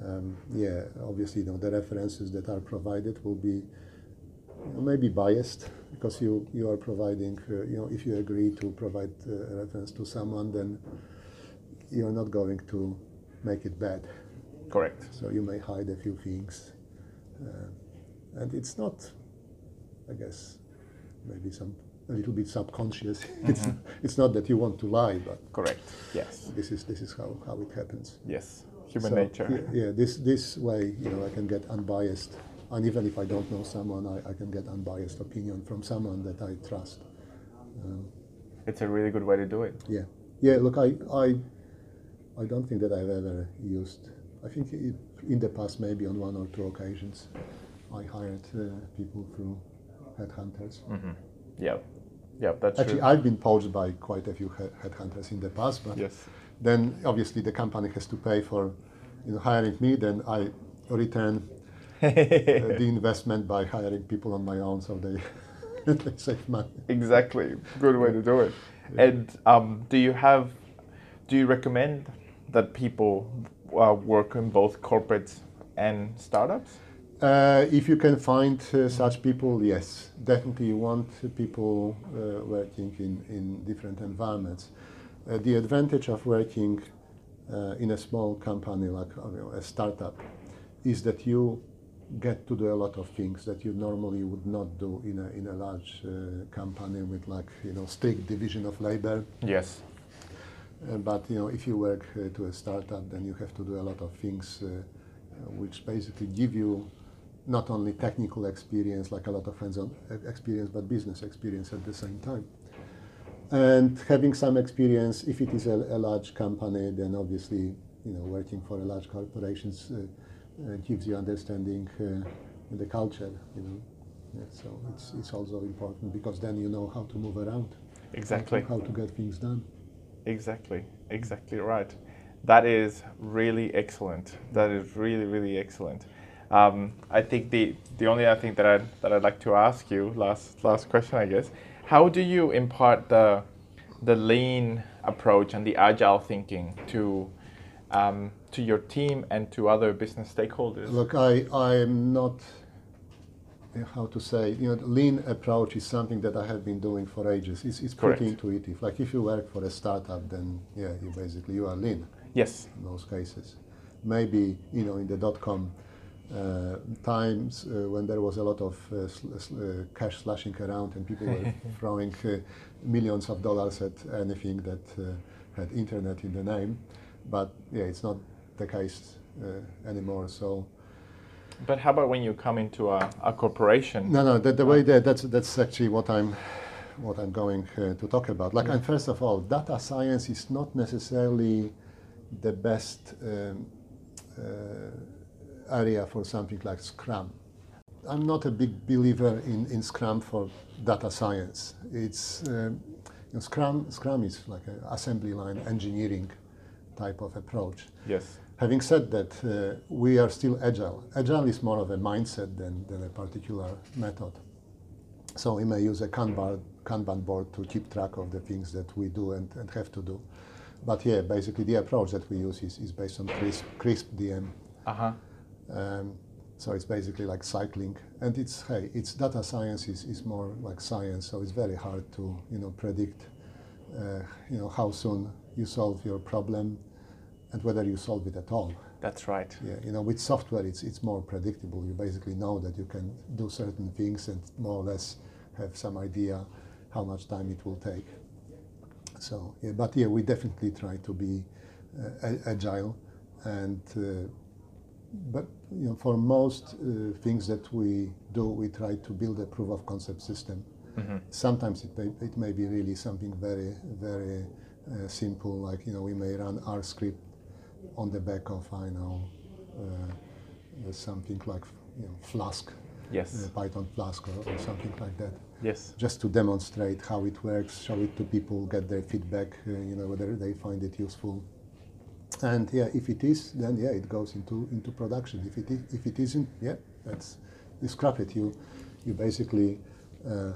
um, yeah, obviously, you know, the references that are provided will be maybe biased, because you, you are providing, uh, you know, if you agree to provide uh, reference to someone, then you're not going to make it bad. Correct. So you may hide a few things. Uh, and it's not, I guess, maybe some a little bit subconscious. Mm-hmm. it's, it's not that you want to lie, but... Correct, yes. This is, this is how, how it happens. Yes, human so, nature. Yeah, yeah, this, this way, you know, I can get unbiased. And even if I don't know someone, I, I can get unbiased opinion from someone that I trust. Um, it's a really good way to do it. Yeah, yeah. Look, I, I, I don't think that I've ever used. I think it, in the past, maybe on one or two occasions, I hired uh, people through headhunters. Mm-hmm. Yeah, yeah. That's actually true. I've been poached by quite a few headhunters in the past, but yes. then obviously the company has to pay for, you know, hiring me. Then I return. uh, the investment by hiring people on my own, so they, they save money. Exactly, good way to do it. Yeah. And um, do you have, do you recommend that people uh, work in both corporates and startups? Uh, if you can find uh, such people, yes, definitely. You want people uh, working in in different environments. Uh, the advantage of working uh, in a small company like uh, a startup is that you get to do a lot of things that you normally would not do in a in a large uh, company with, like, you know, strict division of labor. Yes. Uh, but, you know, if you work uh, to a startup, then you have to do a lot of things, uh, which basically give you not only technical experience, like a lot of hands-on experience, but business experience at the same time. And having some experience, if it is a, a large company, then obviously, you know, working for a large corporations. Uh, Uh, gives you understanding uh, the culture, you know. Yeah, so it's it's also important, because then you know how to move around. Exactly. How to, how to get things done. Exactly. Exactly right. That is really excellent. That is really really excellent. Um, I think the the only other thing that I that I'd like to ask you, last last question, I guess. How do you impart the the lean approach and the agile thinking to Um, to your team and to other business stakeholders? Look, I I'm not, how to say, you know, the lean approach is something that I have been doing for ages. It's, it's pretty intuitive. Like if you work for a startup, then yeah, you basically you are lean. Yes. In those cases, maybe, you know, in the dot com uh, times uh, when there was a lot of uh, sl uh, cash slashing around and people were throwing uh, millions of dollars at anything that uh, had internet in the name. But yeah, it's not the case uh, anymore. So, but how about when you come into a, a corporation? No, no. The, the way that that's that's actually what I'm, what I'm going uh, to talk about. Like, yeah. And first of all, data science is not necessarily the best um, uh, area for something like Scrum. I'm not a big believer in in Scrum for data science. It's um, You know, Scrum, Scrum is like an assembly line engineering type of approach. Yes. Having said that, uh, we are still agile. Agile is more of a mindset than, than a particular method. So we may use a Kanban, Kanban board to keep track of the things that we do and, and have to do. But yeah, basically the approach that we use is, is based on CRISP, CRISP D M. Uh-huh. Um, so it's basically like cycling, and it's, hey, it's data science is, is more like science, so it's very hard to, you know, predict, uh, you know, how soon you solve your problem and whether you solve it at all. That's right. Yeah, you know, with software it's, it's more predictable. You basically know that you can do certain things and more or less have some idea how much time it will take. So, yeah, but yeah, we definitely try to be uh, agile, and uh, but you know, for most uh, things that we do, we try to build a proof of concept system. Mm-hmm. Sometimes it may, it may be really something very, very uh, simple, like, you know, we may run R script on the back of, I know, uh, something like, you know, Flask. Yes. Uh, Python Flask or, or something like that. Yes. Just to demonstrate how it works, show it to people, get their feedback, uh, you know, whether they find it useful. And yeah, if it is, then yeah, it goes into into production. If it if it isn't, yeah, that's you scrap it. You you basically uh,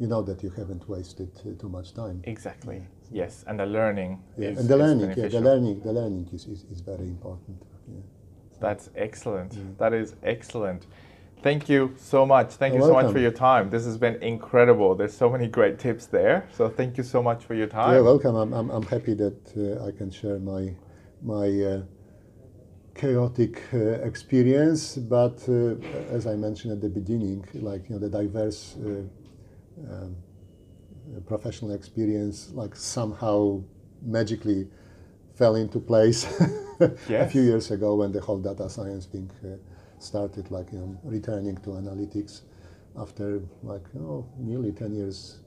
you know that you haven't wasted uh, too much time. Exactly. Yeah. Yes, and the learning. Yeah, is, and the learning. Is yeah, the learning. The learning is is, is very important. Yeah. That's excellent. Yeah. That is excellent. Thank you so much. Thank You're you so welcome. much for your time. This has been incredible. There's so many great tips there. So thank you so much for your time. You're welcome. I'm, I'm, I'm happy that uh, I can share my, my uh, chaotic uh, experience. But uh, as I mentioned at the beginning, like, you know, the diverse uh, um, professional experience, like, somehow magically fell into place yes. a few years ago when the whole data science thing uh, started, like, you know, returning to analytics after, like, oh, nearly ten years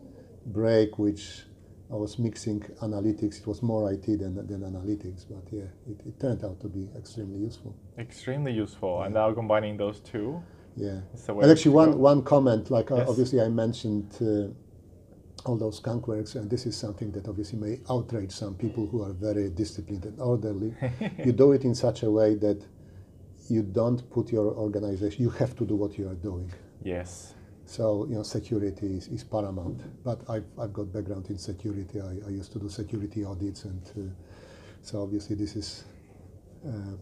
break, which I was mixing analytics. It was more I T than, than analytics, but yeah, it, it turned out to be extremely useful. Extremely useful, yeah. And now combining those two. Yeah, and actually one, one comment, like yes. obviously I mentioned uh, all those skunkworks, and this is something that obviously may outrage some people who are very disciplined and orderly. You do it in such a way that you don't put your organization, you have to do what you are doing. Yes. So, you know, security is, is paramount. But I've, I've got background in security. I, I used to do security audits, and uh, so obviously this is, uh,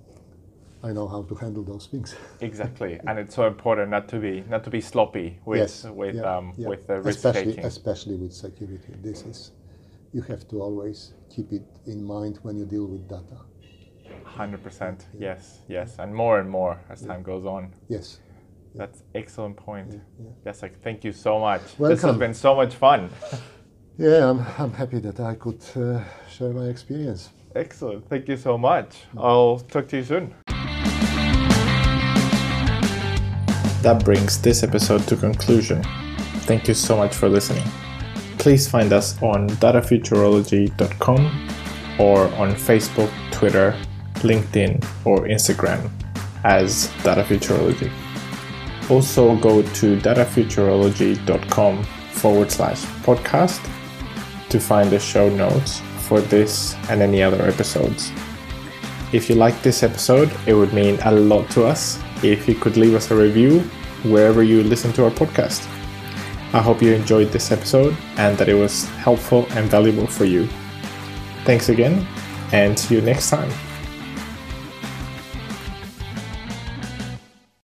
I know how to handle those things. Exactly, and it's so important not to be not to be sloppy with yes. with yeah. um yeah. with the risk especially, taking. Especially with security, this is, you have to always keep it in mind when you deal with data. one hundred percent, yes, yes, and more and more as yeah. time goes on. Yes. Yeah. That's excellent point. Yeah. Yeah. That's like, thank you so much. Welcome. This has been so much fun. Yeah, I'm, I'm happy that I could uh, share my experience. Excellent, thank you so much. Yeah. I'll talk to you soon. That brings this episode to conclusion. Thank you so much for listening. Please find us on data futurology dot com or on Facebook, Twitter, LinkedIn or Instagram as Data Futurology. Also go to datafuturology.com forward slash podcast to find the show notes for this and any other episodes. If you like this episode, it would mean a lot to us if you could leave us a review wherever you listen to our podcast. I hope you enjoyed this episode and that it was helpful and valuable for you. Thanks again, and see you next time.